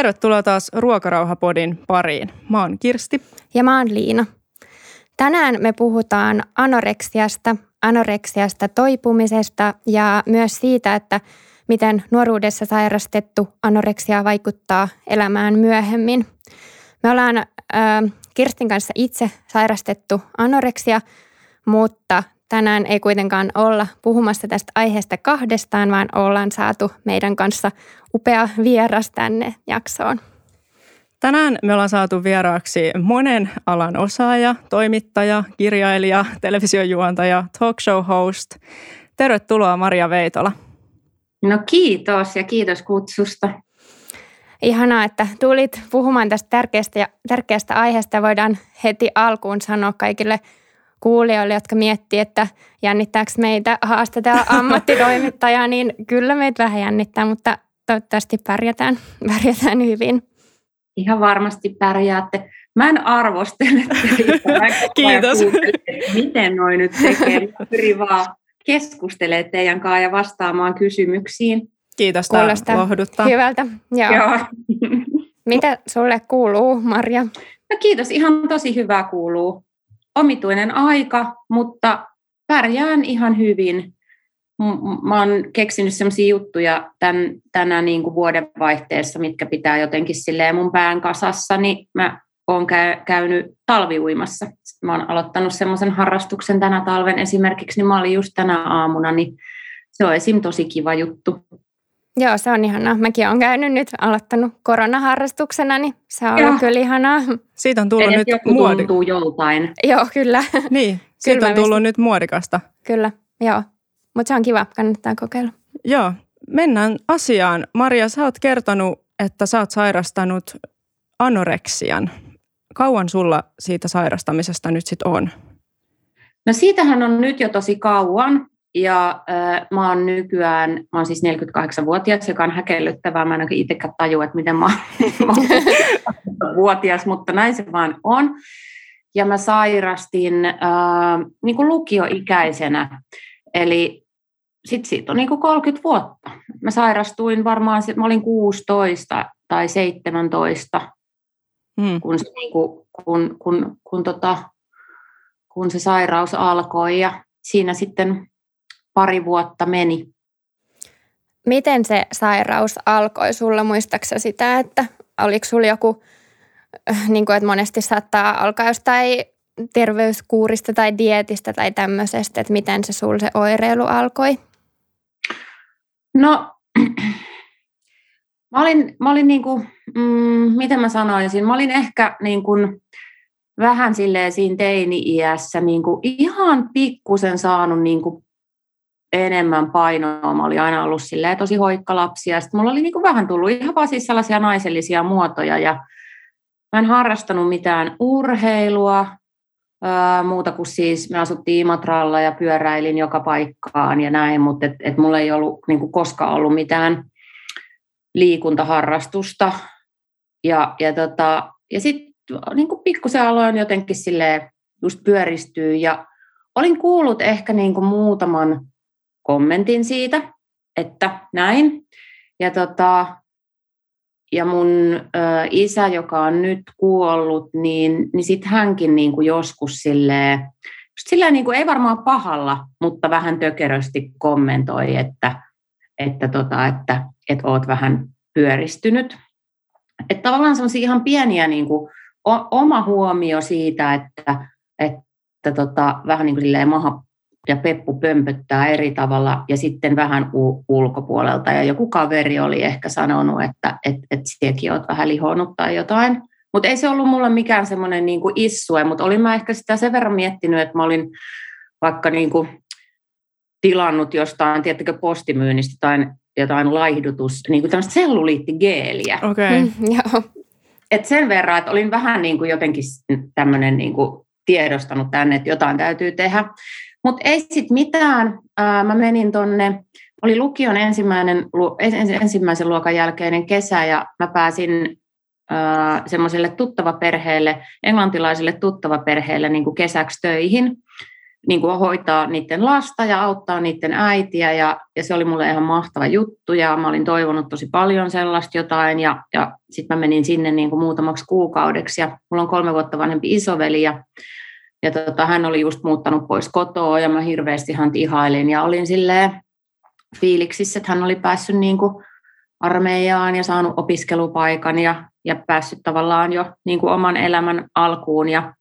Tervetuloa taas Ruokarauhapodin pariin. Mä oon Kirsti. Ja mä oon Liina. Tänään me puhutaan anoreksiasta toipumisesta ja myös siitä, että miten nuoruudessa sairastettu anoreksia vaikuttaa elämään myöhemmin. Me ollaan Kirstin kanssa itse sairastettu anoreksia, mutta tänään ei kuitenkaan olla puhumassa tästä aiheesta kahdestaan, vaan ollaan saatu meidän kanssa upea vieras tänne jaksoon. Tänään me ollaan saatu vieraaksi monen alan osaaja, toimittaja, kirjailija, televisiojuontaja, talk show host. Tervetuloa Maria Veitola. No kiitos ja kiitos kutsusta. Ihanaa, että tulit puhumaan tästä tärkeästä aiheesta. Voidaan heti alkuun sanoa kaikille kuulijoille, jotka miettii, että jännittääkö meitä haastatella ammattitoimittajaa, niin kyllä meitä vähän jännittää, mutta toivottavasti pärjätään hyvin. Ihan varmasti pärjäätte. Mä en arvostele teitä. Kiitos. Miten noi nyt tekee? Pyri vaan keskustelee teidän kanssa ja vastaamaan kysymyksiin. Kiitos, tämä lohduttaa. Hyvältä. Joo. Mitä sulle kuuluu, Maria? No kiitos, ihan tosi hyvää kuuluu. Omituinen aika, mutta pärjään ihan hyvin. Mä oon keksinyt sellaisia juttuja tänä niin kuin vuodenvaihteessa, mitkä pitää jotenkin silleen mun pään kasassa, niin mä oon käynyt talviuimassa. Mä oon aloittanut semmoisen harrastuksen tänä talven esimerkiksi, niin mä olin just tänä aamuna, niin se on esim. Tosi kiva juttu. Joo, se on ihanaa. Mäkin olen käynyt nyt, aloittanut koronaharrastuksena, niin se on ollut kyllä ihanaa. Siitä on tullut nyt muodi. Tuntuu joltain. Joo, kyllä. Niin, siitä on tullut nyt muodikasta. Kyllä, joo. Mutta se on kiva, kannattaa kokeilla. Joo, mennään asiaan. Maria, sä oot kertonut, että sä oot sairastanut anoreksian. Kauan sulla siitä sairastamisesta nyt sit on? No siitähän on nyt jo tosi kauan. Ja mä oon siis 48-vuotias, joka on häkellyttävää. Mä en oikein itsekään tajua, että miten mä oon vuotias, mutta näin se vaan on. Ja mä sairastin niin kuin lukioikäisenä, eli sit siitä on niin kuin 30 vuotta. Mä sairastuin varmaan, mä olin 16 tai 17, kun se sairaus alkoi ja siinä sitten pari vuotta meni. Miten se sairaus alkoi sulla? Muistaaksä sitä, että oliko sulla joku, niin kuin, että monesti saattaa alkaa jostain terveyskuurista tai dietistä tai tämmöisestä, että miten se sulla se oireilu alkoi? No, mä olin niin kuin, miten mä sanoisin, mä olin ehkä niin kuin vähän silleen siinä teini-iässä niin kuin ihan pikkusen saanut niin kuin enemmän painoa. Mä olin aina ollut silleen tosi hoikka lapsi ja sitten mulla oli niin kuin vähän tullut ihan vaan siis sellaisia naisellisia muotoja ja mä en harrastanut mitään urheilua muuta kuin siis me asuttiin Imatralla ja pyöräilin joka paikkaan ja näin, mutta et mulla ei ollut niin kuin koskaan ollut mitään liikuntaharrastusta ja sitten niin kuin pikkusen aloin jotenkin silleen just pyöristyä ja olin kuullut ehkä niin kuin muutaman kommentin siitä, että näin. Ja mun isä, joka on nyt kuollut, niin sit hänkin niin kuin joskus silleen niin kuin ei varmaan pahalla, mutta vähän tökerösti kommentoi, että oot vähän pyöristynyt. Että tavallaan semmoisia ihan pieniä niin kuin oma huomio siitä, että vähän niin kuin silleen maha ja peppu pömpöttää eri tavalla ja sitten vähän ulkopuolelta. Ja joku kaveri oli ehkä sanonut, että sinäkin olet vähän lihonut tai jotain. Mutta ei se ollut mulla mikään semmoinen niin kuin issue, mutta olin mä ehkä sitä sen verran miettinyt, että mä olin vaikka niin kuin tilannut jostain, tiedättekö, postimyynnistä tai jotain laihdutus, niin kuin tämmöistä selluliittigeeliä. Okei. Joo. Et sen verran, että olin vähän niin kuin jotenkin tämmöinen niin kuin tiedostanut tänne, että jotain täytyy tehdä. Mutta ei sitten mitään. Mä menin tonne, oli lukion ensimmäisen luokan jälkeinen kesä ja mä pääsin semmoiselle tuttavaperheelle, englantilaiselle tuttavaperheelle niin kuin kesäksi töihin. niin kuin hoitaa niiden lasta ja auttaa niiden äitiä, ja se oli mulle ihan mahtava juttu, ja mä olin toivonut tosi paljon sellaista jotain, ja sitten mä menin sinne niin kuin muutamaksi kuukaudeksi, ja mulla on 3 vuotta vanhempi isoveli, ja hän oli just muuttanut pois kotoa, ja mä hirveästi hän ihailin, ja olin silleen fiiliksissä, että hän oli päässyt niin kuin armeijaan ja saanut opiskelupaikan, ja päässyt tavallaan jo niin kuin oman elämän alkuun, ja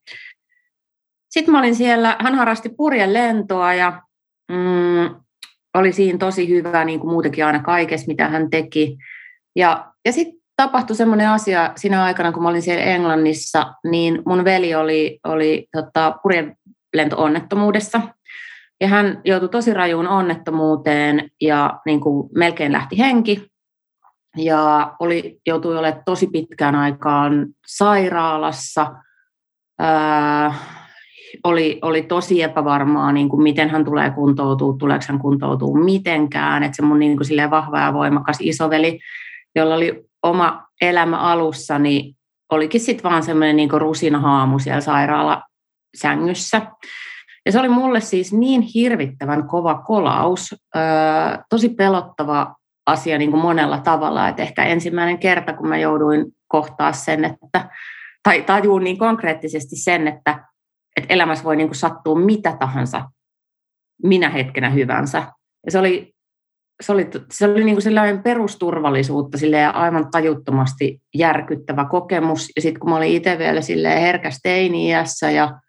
sitten mä olin siellä, hän harrasti purjelentoa ja oli siinä tosi hyvä niin kuin muutenkin aina kaikessa, mitä hän teki. Ja sitten tapahtui semmoinen asia sinä aikana, kun mä olin siellä Englannissa, niin mun veli oli purjelento-onnettomuudessa. Ja hän joutui tosi rajuun onnettomuuteen ja niin kuin melkein lähti henki. Ja joutui olemaan tosi pitkään aikaan sairaalassa. Oli tosi epävarmaa, niin kuin miten hän tulee kuntoutua, tuleeko hän kuntoutua mitenkään. Että se mun niin kuin silleen vahva ja voimakas isoveli, jolla oli oma elämä alussa, niin olikin sitten vaan semmoinen niin kuin rusinahaamu siellä sairaalasängyssä. Ja se oli mulle siis niin hirvittävän kova kolaus, tosi pelottava asia niin kuin monella tavalla. Että ehkä ensimmäinen kerta, kun mä jouduin kohtaa sen, että, tai tajuun niin konkreettisesti sen, että elämässä voi niin kuin sattua mitä tahansa, minä hetkenä hyvänsä. Ja se oli niin kuin sellainen perusturvallisuutta silleen aivan tajuttomasti järkyttävä kokemus. Ja sitten kun mä olin itse vielä silleen herkässä teini-iässä, ja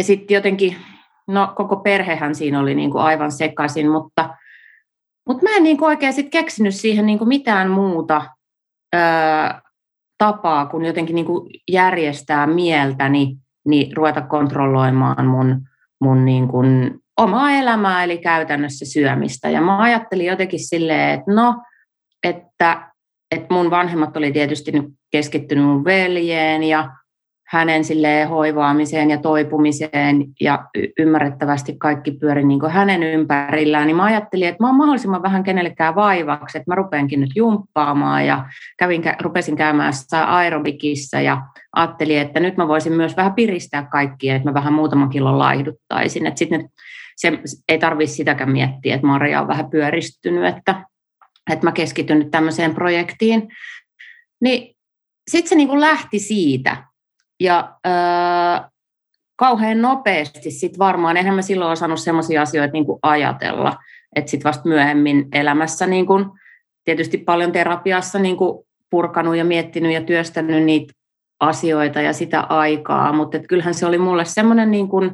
sitten jotenkin, no koko perhehän siinä oli niin kuin aivan sekaisin, mutta mä en niin kuin oikein sit keksinyt siihen niin kuin mitään muuta tapaa, kun jotenkin niin kuin järjestää mieltäni, niin ruveta kontrolloimaan mun niin kuin omaa elämää, eli käytännössä syömistä. Ja mä ajattelin jotenkin silleen, että että mun vanhemmat oli tietysti nyt keskittynyt mun veljeen ja hänen silleen hoivaamiseen ja toipumiseen, ja ymmärrettävästi kaikki pyöri niin kuin hänen ympärillään, niin mä ajattelin, että mä oon mahdollisimman vähän kenellekään vaivaksi, että mä rupeankin nyt jumppaamaan, ja rupesin käymään aerobikissa, ja ajattelin, että nyt mä voisin myös vähän piristää kaikkia, että mä vähän muutaman kilon laihduttaisin, että sitten ei tarvitse sitäkään miettiä, että Maria on vähän pyöristynyt, että mä keskityn nyt tämmöiseen projektiin, niin sitten se niin kuin lähti siitä. Ja kauhean nopeasti sitten varmaan, enhän mä silloin osannut semmoisia asioita niin kuin ajatella, että sitten vasta myöhemmin elämässä niin kuin, tietysti paljon terapiassa niin kuin purkanut ja miettinyt ja työstänyt niitä asioita ja sitä aikaa, mutta kyllähän se oli mulle semmoinen niin kuin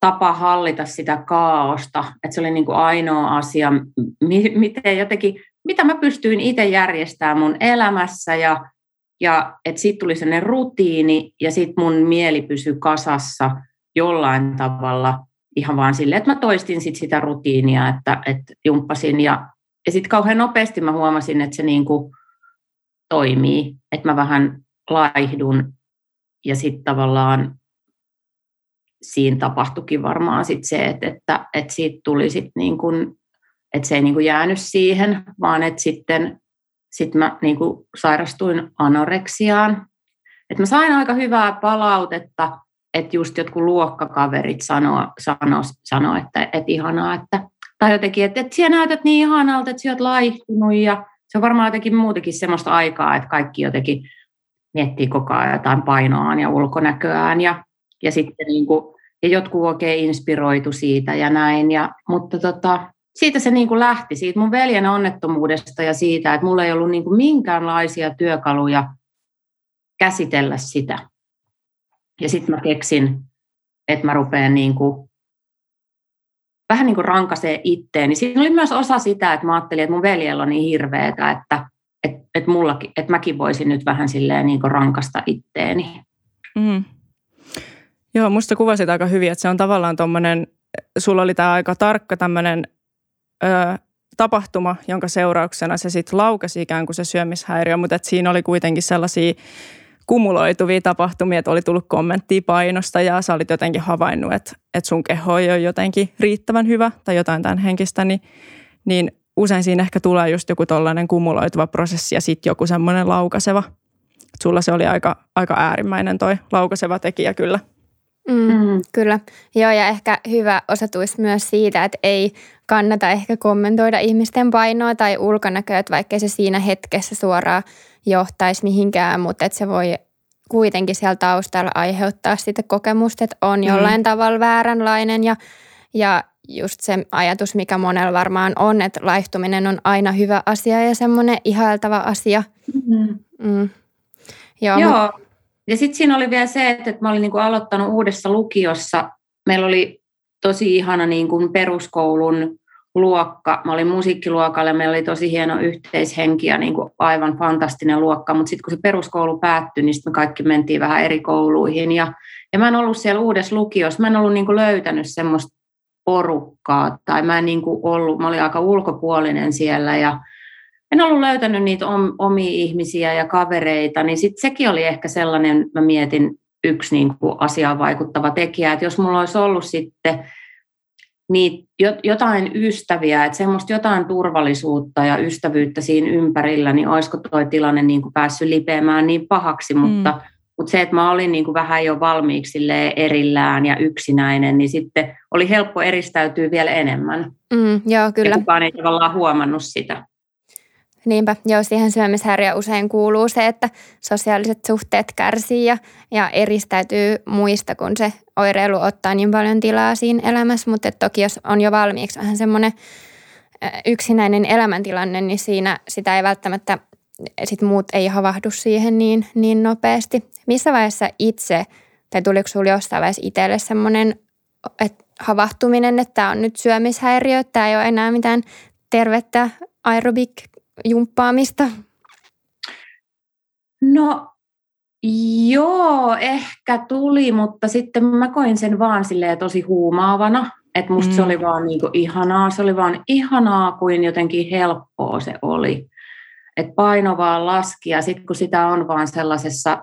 tapa hallita sitä kaaosta, että se oli niin kuin ainoa asia, mitä mä pystyin itse järjestämään mun elämässä, ja että sitten tuli sellainen rutiini, ja sitten mun mieli pysyi kasassa jollain tavalla ihan vaan silleen, että mä toistin sit sitä rutiinia, että jumppasin. Ja sitten kauhean nopeasti mä huomasin, että se niinku toimii, että mä vähän laihdun. Ja sitten tavallaan siinä tapahtuikin varmaan sit se, että siitä tuli sitten, niinku, että se ei niinku jäänyt siihen, vaan että sitten mä niin kuin sairastuin anoreksiaan. Et mä sain aika hyvää palautetta, että just jotkut luokkakaverit sanoi että ihanaa, että, tai jotenkin, että sinä näytät niin ihanalta, että sä oot laihtunut, ja se on varmaan jotenkin muutenkin semmoista aikaa, että kaikki jotenkin miettii koko ajan jotain painoaan ja ulkonäköään, ja sitten niin kuin, ja jotkut oikein inspiroitu siitä ja näin, mutta siitä se niin kuin lähti, siitä mun veljen onnettomuudesta ja siitä, että mulla ei ollut niin kuin minkäänlaisia työkaluja käsitellä sitä. Ja sitten mä keksin, että mä rupean niin kuin vähän niin kuin rankaseen itteeni. Siinä oli myös osa sitä, että mä ajattelin, että mun veljellä on niin hirveetä, että mäkin voisin nyt vähän silleen niin kuin rankasta itteeni. Mm. Joo, musta kuvasit aika hyvin, että se on tavallaan tommonen, sulla oli tää aika tarkka tämmönen tapahtuma, jonka seurauksena se sitten laukasi ikään kuin se syömishäiriö, mutta et siinä oli kuitenkin sellaisia kumuloituvia tapahtumia, että oli tullut kommenttia painosta ja sä olit jotenkin havainnut, että sun keho ei ole jotenkin riittävän hyvä tai jotain tämän henkistä, niin usein siinä ehkä tulee just joku tollainen kumuloituva prosessi ja sitten joku semmoinen laukaseva. Et sulla se oli aika äärimmäinen toi laukaseva tekijä kyllä. Kyllä. Joo, ja ehkä hyvä osatuis myös siitä, että ei kannata ehkä kommentoida ihmisten painoa tai ulkonäköä, että vaikkei se siinä hetkessä suoraan johtaisi mihinkään, mutta että se voi kuitenkin siellä taustalla aiheuttaa sitä kokemusta, että on jollain tavalla vääränlainen ja just se ajatus, mikä monella varmaan on, että laihtuminen on aina hyvä asia ja semmoinen ihailtava asia. Joo. Ja sitten siinä oli vielä se, että mä olin niinku aloittanut uudessa lukiossa. Meillä oli tosi ihana niinku peruskoulun luokka. Mä olin musiikkiluokalla ja meillä oli tosi hieno yhteishenki ja niinku aivan fantastinen luokka. Mutta sitten kun se peruskoulu päättyi, niin sitten me kaikki mentiin vähän eri kouluihin. Ja mä en ollut siellä uudessa lukiossa. Mä en ollut niinku löytänyt semmoista porukkaa. Tai mä en niinku ollut, mä olin aika ulkopuolinen siellä ja en ollut löytänyt niitä omia ihmisiä ja kavereita, niin sitten sekin oli ehkä sellainen, mä mietin yksi niin kuin asiaan vaikuttava tekijä, että jos mulla olisi ollut sitten niitä jotain ystäviä, että semmoista jotain turvallisuutta ja ystävyyttä siinä ympärillä, niin olisiko toi tilanne niin kuin päässyt lipeämään niin pahaksi, mutta se, että mä olin niin kuin vähän jo valmiiksi erillään ja yksinäinen, niin sitten oli helppo eristäytyä vielä enemmän. Joo, kyllä. Ja kukaan ei tavallaan huomannut sitä. Niinpä, joo, siihen syömishäiriöön usein kuuluu se, että sosiaaliset suhteet kärsii ja eristäytyy muista, kun se oireilu ottaa niin paljon tilaa siinä elämässä. Mutta toki jos on jo valmiiksi vähän semmoinen yksinäinen elämäntilanne, niin siinä sitä ei välttämättä, sit muut ei havahdu siihen niin nopeasti. Missä vaiheessa itse, tai tuliko sinulla jossain vaiheessa itselle semmoinen havahtuminen, että tämä on nyt syömishäiriö, tämä ei ole enää mitään tervettä aerobikkiä? Jumppaamista? No joo, ehkä tuli, mutta sitten mä koin sen vaan silleen tosi huumaavana, että musta se oli vaan niinku ihanaa, se oli vaan ihanaa kuin jotenkin helppoa se oli, että paino vaan laski ja sitten kun sitä on vaan sellaisessa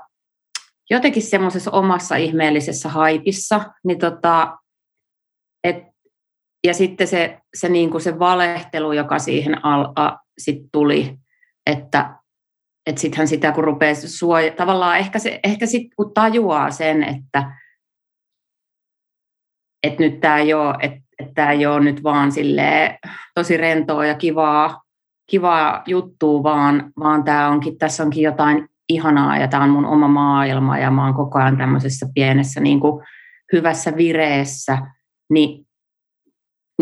jotenkin semmoisessa omassa ihmeellisessä haipissa, niin ja sitten se niinku se valehtelu, joka siihen sitten tuli, että sittenhän sitä kun rupeaa tavallaan ehkä sitten kun tajuaa sen, että nyt tämä ei ole, nyt vaan silleen tosi rentoa ja kivaa juttua, vaan tässä onkin jotain ihanaa ja tämä on mun oma maailma ja mä oon koko ajan tämmöisessä pienessä niin kuin hyvässä vireessä, niin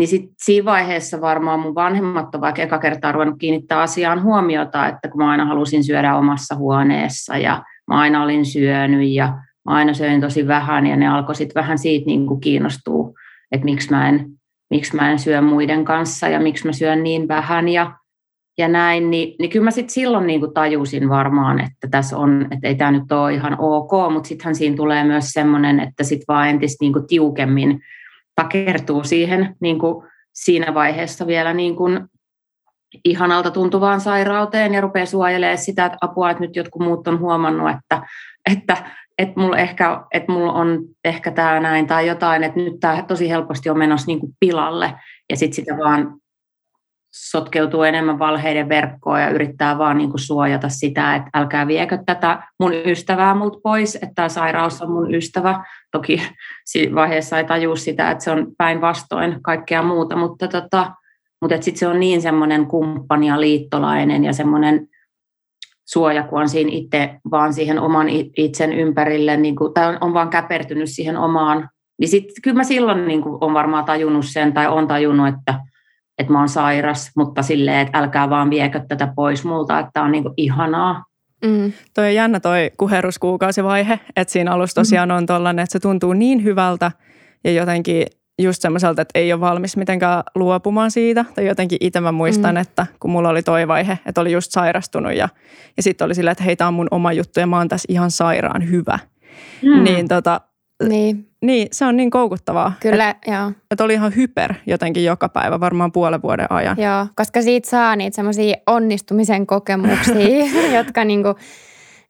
sitten siinä vaiheessa varmaan mun vanhemmat on vaikka eka kertaa ruvennut kiinnittää asiaan huomiota, että kun mä aina halusin syödä omassa huoneessa ja mä aina olin syönyt ja mä aina söin tosi vähän ja ne alkoi sitten vähän siitä niinku kiinnostua, että miksi mä en syö muiden kanssa ja miksi mä syön niin vähän ja näin. Niin kyllä mä sitten silloin niinku tajusin varmaan, että tässä on, että ei tämä nyt ole ihan ok, mutta sittenhän siinä tulee myös semmoinen, että sitten vaan entistä niinku tiukemmin takertuu siihen niin kuin siinä vaiheessa vielä niin kuin ihanalta tuntuvaan sairauteen ja rupeaa suojelemaan sitä, että apua, että nyt jotkut muut on huomannut, että mulla on ehkä tämä näin tai jotain, että nyt tämä tosi helposti on menossa niin kuin pilalle ja sitten sitä vaan sotkeutuu enemmän valheiden verkkoon ja yrittää vaan niin kuin suojata sitä, että älkää viekö tätä mun ystävää multa pois, että tämä sairaus on mun ystävä. Toki siinä vaiheessa ei tajua sitä, että se on päinvastoin kaikkea muuta, mutta sitten se on niin semmoinen kumppani ja liittolainen ja semmoinen suoja, kun on siinä itse vaan siihen oman itsen ympärille, niin kuin, tai on vaan käpertynyt siihen omaan. Niin sitten kyllä mä silloin niin kuin, on varmaan tajunnut sen tai on tajunnut, että mä oon sairas, mutta silleen, että älkää vaan viekö tätä pois multa, että tää on niinku ihanaa. Toi on jännä toi kuheruskuukausivaihe, että siinä alussa tosiaan on tollainen, että se tuntuu niin hyvältä ja jotenkin just semmoiselta, että ei ole valmis mitenkään luopumaan siitä. Tai jotenkin itse mä muistan, että kun mulla oli toi vaihe, että oli just sairastunut ja sitten oli silleen, että hei, tää on mun oma juttu ja mä oon tässä ihan sairaan hyvä. Niin, se on niin koukuttavaa. Kyllä, joo. Että oli ihan hyper jotenkin joka päivä, varmaan puolen vuoden ajan. Joo, koska siitä saa niitä semmoisia onnistumisen kokemuksia, jotka niinku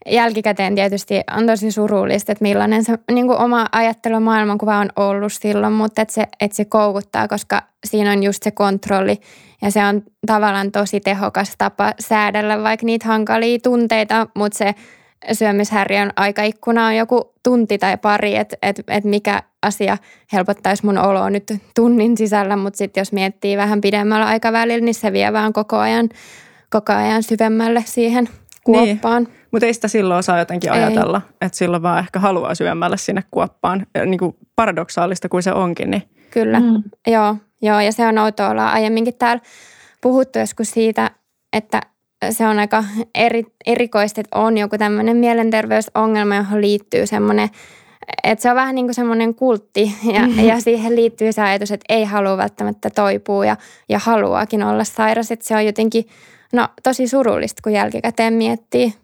jälkikäteen tietysti on tosi surullista, että millainen se niinku oma ajattelu maailmankuva on ollut silloin, mutta että se koukuttaa, koska siinä on just se kontrolli ja se on tavallaan tosi tehokas tapa säädellä vaikka niitä hankalia tunteita, mutta se syömishäiriön aikaikkuna on joku tunti tai pari, että mikä asia helpottaisi mun oloa nyt tunnin sisällä, mutta sitten jos miettii vähän pidemmällä aikavälillä, niin se vie vaan koko ajan syvemmälle siihen kuoppaan. Niin. Mutta ei sitä silloin osaa jotenkin ajatella, että silloin vaan ehkä haluaa syvemmälle sinne kuoppaan, niin kuin paradoksaalista kuin se onkin. Niin. Kyllä, joo, ja se on outoa, ollaan aiemminkin täällä puhuttu joskus siitä, että se on aika erikoista, että on joku tämmöinen mielenterveysongelma, johon liittyy semmoinen, että se on vähän niin kuin semmoinen kultti ja siihen liittyy se ajatus, että ei halua välttämättä toipua ja haluaakin olla sairas. Että se on jotenkin tosi surullista, kun jälkikäteen miettii.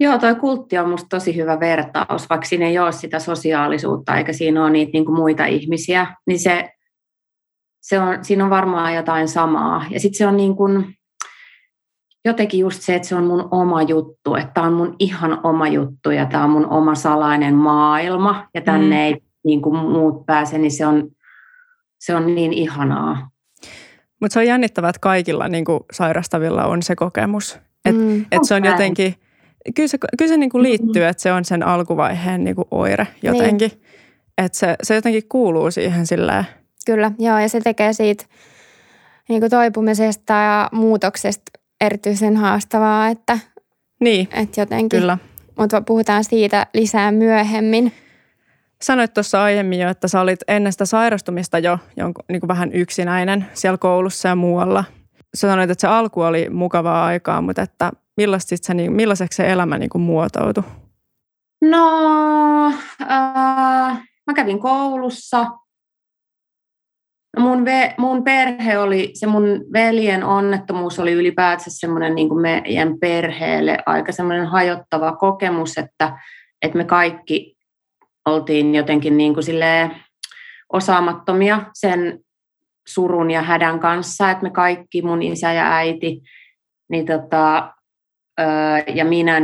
Joo, toi kultti on musta tosi hyvä vertaus, vaikka siinä ei ole sitä sosiaalisuutta eikä siinä ole niitä niin kuin muita ihmisiä, niin siinä on varmaan jotain samaa. Ja sitten se on niin kuin jotenkin just se, että se on mun oma juttu, että tämä on mun ihan oma juttu ja tämä on mun oma salainen maailma ja tänne ei niin kuin muut pääse, niin se on niin ihanaa. Mutta se on jännittävää, että kaikilla niin kuin sairastavilla on se kokemus, että et se on jotenkin, kyllä se niin kuin liittyy, että se on sen alkuvaiheen niin kuin oire jotenkin, että se jotenkin kuuluu siihen sillä. Kyllä, joo, ja se tekee siitä niin kuin toipumisesta ja muutoksesta erityisen haastavaa, että niin, et jotenkin, kyllä. Mutta puhutaan siitä lisää myöhemmin. Sanoit tuossa aiemmin jo, että sä olit ennen sitä sairastumista jo niin kuin vähän yksinäinen siellä koulussa ja muualla. Sä sanoit, että se alku oli mukavaa aikaa, mutta että millaiseksi se elämä niin kuin muotoutui? Mä kävin koulussa. Mun perhe oli, se mun veljen onnettomuus oli ylipäätään semmoinen niin kuin meidän perheelle aika semmoinen hajottava kokemus, että me kaikki oltiin jotenkin niin kuin silleen osaamattomia sen surun ja hädän kanssa, että me kaikki, mun isä ja äiti niin ja minä,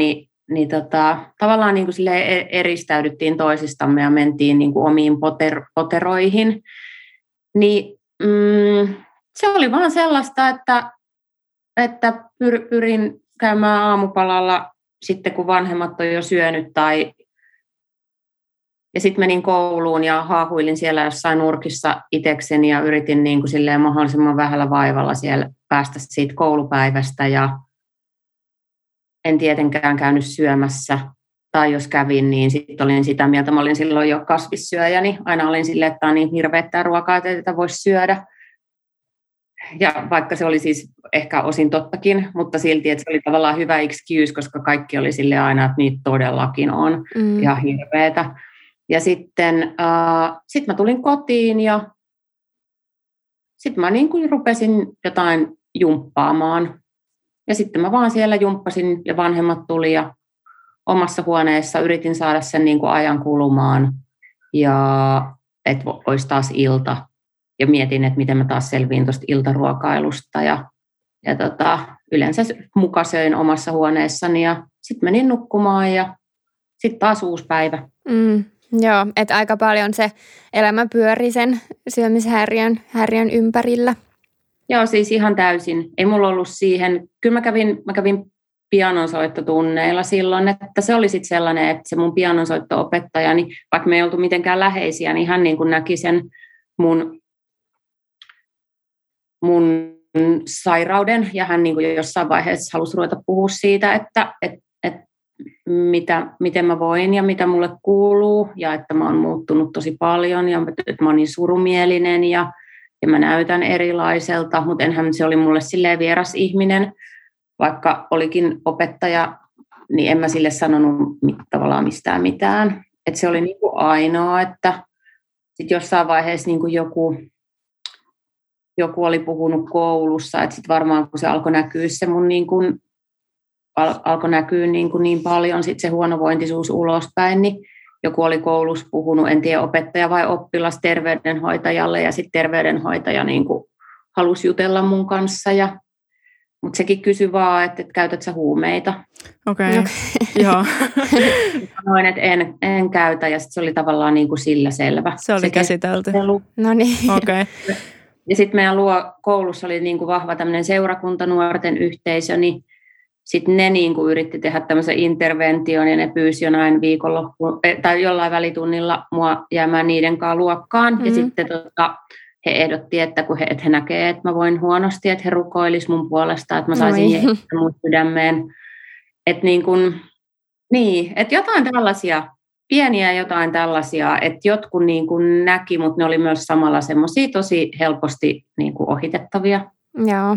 tavallaan niin kuin silleen eristäydyttiin toisistamme ja mentiin niin kuin omiin poteroihin. Niin se oli vaan sellaista, että pyrin käymään aamupalalla sitten, kun vanhemmat on jo syönyt. Ja sitten menin kouluun ja haahuilin siellä jossain nurkissa itekseni ja yritin niin kuin silleen mahdollisimman vähällä vaivalla siellä päästä siitä koulupäivästä. Ja en tietenkään käynyt syömässä. Tai jos kävin, niin sitten olin sitä mieltä, mä olin silloin jo kasvissyöjä, niin aina olin silleen, että on niin hirveätä ruokaa, että tätä voisi syödä. Ja vaikka se oli siis ehkä osin tottakin, mutta silti, että se oli tavallaan hyvä excuse, koska kaikki oli sille aina, että niitä todellakin on ihan hirveätä. Ja sitten sit mä tulin kotiin ja sitten mä niin kuin rupesin jotain jumppaamaan. Ja sitten mä vaan siellä jumppasin ja vanhemmat tuli ja omassa huoneessa yritin saada sen niin kuin ajan kulumaan, ja että olisi taas ilta. Ja mietin, että miten mä taas selviin tuosta iltaruokailusta. Ja yleensä muka söin omassa huoneessani, ja sitten menin nukkumaan, ja sitten taas uusi päivä. Joo, että aika paljon se elämä pyöri sen syömishäiriön ympärillä. Joo, siis ihan täysin. Ei mulla ollut siihen. Kyllä mä kävin pianonsoittotunneilla silloin, että se oli sitten sellainen, että se mun pianonsoitto-opettaja, niin vaikka me ei oltu mitenkään läheisiä, niin hän niin kuin näki sen mun sairauden, ja hän niin kuin jossain vaiheessa halusi ruveta puhua siitä, että miten mä voin ja mitä mulle kuuluu, ja että mä oon muuttunut tosi paljon, ja että mä oon niin surumielinen, ja mä näytän erilaiselta, mutta enhän se oli mulle silleen vieras ihminen. Vaikka olikin opettaja, niin en mä sille sanonut tavallaan mistään mitään. Et se oli niinku ainoa, että sit jossain vaiheessa niinku joku oli puhunut koulussa, että sit varmaan kun se alkoi näkyä niinku niin paljon sit se huonovointisuus ulospäin, niin joku oli koulussa puhunut, en tiedä opettaja vai oppilas, terveydenhoitajalle, ja sitten terveydenhoitaja niinku halusi jutella mun kanssa. Mutta sekin kysyi vaan, että käytät sä huumeita. Okei. Joo. Sanoin, että en käytä, ja sitten se oli tavallaan niin kuin sillä selvä. Se oli käsitelty. No niin. Okei. Okay. Ja sitten meidän koulussa oli niin kuin vahva tämmöinen seurakunta, nuorten yhteisö, niin Sitten ne niin kuin yritti tehdä tämmöisen intervention ja ne pyysi jonain viikonloppuun tai jollain välitunnilla mua jäämään niiden kanssa luokkaan. Mm-hmm. Ja sitten he ehdotti, että kun he näkee, että mä voin huonosti, että he rukoilis mun puolesta, että mä saisin Jeesusta mun sydämeen. Että niin kuin, niin, että jotain tällaisia, pieniä jotain tällaisia, että jotkut niin kuin näki, mutta ne oli myös samalla semmoisia tosi helposti niin kuin ohitettavia. Joo.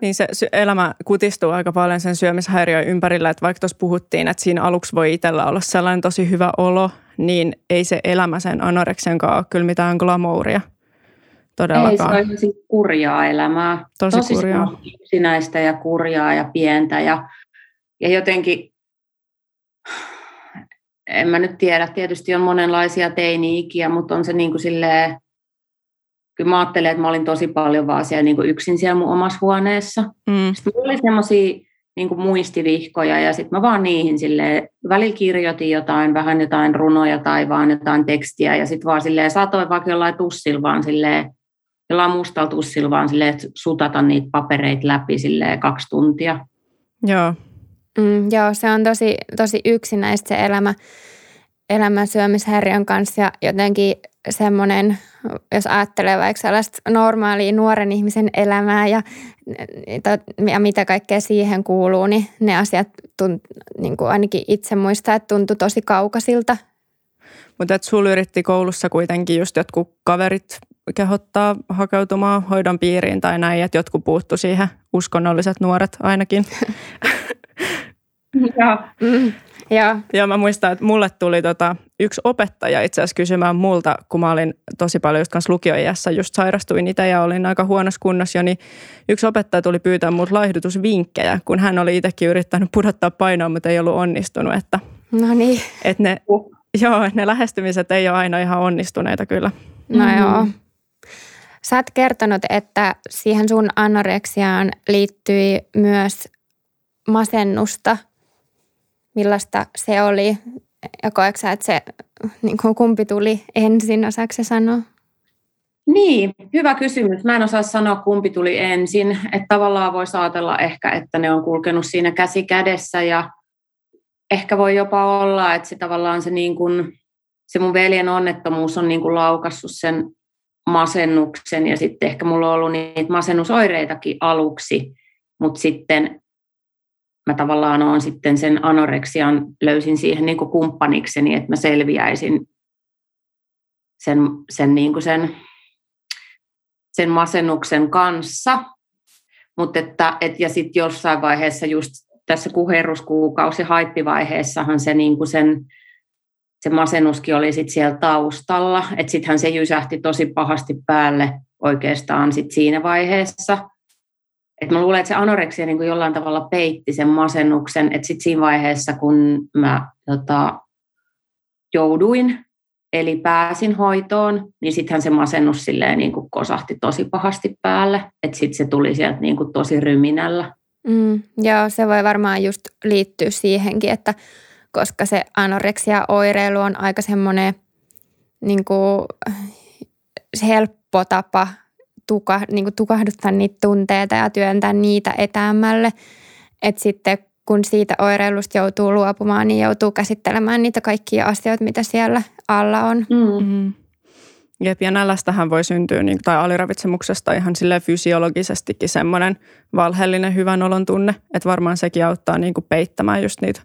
Niin se elämä kutistuu aika paljon sen syömishäiriön ympärillä, että vaikka tuossa puhuttiin, että siinä aluksi voi itsellä olla sellainen tosi hyvä olo, niin ei se elämä sen anoreksian kanssa ole kyllä mitään glamouria todellakaan. Ei, se on siis kurjaa elämää. Tosi kurjaa. Yksinäistä ja kurjaa ja pientä ja jotenkin, en mä nyt tiedä, tietysti on monenlaisia teini-ikiä, mutta on se niin kuin silleen, kyllä mä ajattelin, että mä olin tosi paljon vaan siellä niin kuin yksin siellä mun omassa huoneessa. Mm. Sitten mulla oli semmosia niin kuin muistivihkoja ja sitten mä vaan niihin silleen, välillä kirjoitin jotain, vähän jotain runoja tai vaan jotain tekstiä ja sitten vaan silleen saatoin vaikka jollain tussilla vaan silleen, jollain mustalla tussilla vaan silleen, että sutata niitä papereita läpi silleen 2 tuntia. Joo. Joo, se on tosi yksinäistä se elämä syömishäiriön kanssa ja jotenkin semmoinen, jos ajattelee vaikka sellaista normaalia nuoren ihmisen elämää ja mitä kaikkea siihen kuuluu, niin ne asiat niin kuin ainakin itse muistaa, että tuntui tosi kaukaisilta. Mutta et sulla yritti koulussa kuitenkin just jotkut kaverit kehottaa hakeutumaan hoidon piiriin tai näin, että jotkut puuttu siihen, uskonnolliset nuoret ainakin. Joo. Joo, mä muistan, että mulle tuli yksi opettaja itse asiassa kysymään multa, kun mä olin tosi paljon just kanssa lukioiässä, just sairastuin itse ja olin aika huonossa kunnossa jo, niin yksi opettaja tuli pyytää mut laihdutusvinkkejä, kun hän oli itsekin yrittänyt pudottaa painoa, mutta ei ollut onnistunut. Että, no niin. Että ne lähestymiset ei ole aina ihan onnistuneita kyllä. No joo. Sä oot kertonut, että siihen sun anoreksiaan liittyi myös masennusta. Millaista se oli? Ja koetko sä, että se niin kuin kumpi tuli ensin, osaako se sanoa? Niin, hyvä kysymys. Mä en osaa sanoa, kumpi tuli ensin. Että tavallaan voi ajatella ehkä, että ne on kulkenut siinä käsi kädessä ja ehkä voi jopa olla, että se tavallaan se, niin kuin, se mun veljen onnettomuus on niin kuin laukassut sen masennuksen ja sitten ehkä mulla on ollut niitä masennusoireitakin aluksi, mutta sitten mä tavallaan olen sitten sen anoreksian, löysin siihen niin kuin kumppanikseni, että mä selviäisin sen masennuksen kanssa. Mutta ja sitten jossain vaiheessa, just tässä kuherruskuukausi haippivaiheessahan se, niin kuin se masennuskin oli sitten siellä taustalla. Että sittenhän se jysähti tosi pahasti päälle oikeastaan sit siinä vaiheessa. Että mä luulen, että se anoreksia niin kuin jollain tavalla peitti sen masennuksen, että sitten siinä vaiheessa, kun mä jouduin, eli pääsin hoitoon, niin sittenhän se masennus silleen niin kuin kosahti tosi pahasti päälle, että sitten se tuli sieltä niin kuin tosi ryminällä. Joo, se voi varmaan just liittyä siihenkin, että koska se anoreksia-oireilu on aika semmoinen niin kuin helppo tapa niin kuin tukahduttaa niitä tunteita ja työntää niitä etäämmälle. Että sitten kun siitä oireilusta joutuu luopumaan, niin joutuu käsittelemään niitä kaikkia asioita, mitä siellä alla on. Mm-hmm. Jep, ja nällästähän voi syntyä, tai aliravitsemuksesta ihan silleen fysiologisestikin semmoinen valheellinen hyvän olon tunne. Että varmaan sekin auttaa niin kuin peittämään just niitä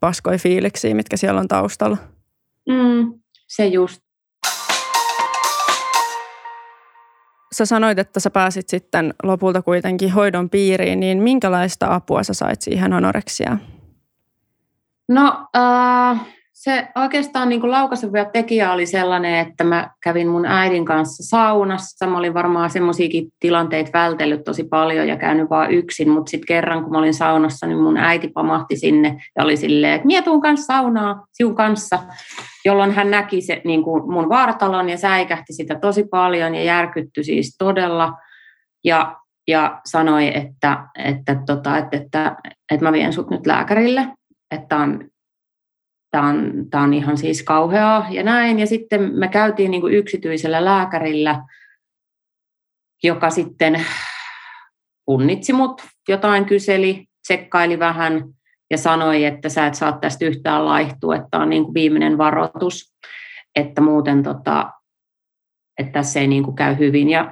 paskoja fiiliksiä, mitkä siellä on taustalla. Se just. Sä sanoit, että sä pääsit sitten lopulta kuitenkin hoidon piiriin, niin minkälaista apua sä sait siihen anoreksiaan? No se oikeastaan niin kuin laukaiseva tekijä oli sellainen, että mä kävin mun äidin kanssa saunassa. Mä olin varmaan semmoisiakin tilanteita vältellyt tosi paljon ja käynyt vaan yksin, mutta sitten kerran kun mä olin saunassa, niin mun äiti pamahti sinne ja oli silleen, että mie tuun kanssa saunaa sinun kanssa, jolloin hän näki se, niin kuin mun vartalon ja säikähti sitä tosi paljon ja järkyttyi siis todella ja sanoi, että mä vien sut nyt lääkärille, että tämä on ihan siis kauheaa ja näin. Ja sitten me käytiin niin kuin yksityisellä lääkärillä, joka sitten punnitsi mut, jotain kyseli tsekkaili vähän ja sanoi, että sä et saa tästä yhtään laihtua, että on niin kuin viimeinen varoitus, että muuten että tässä ei niin kuin käy hyvin ja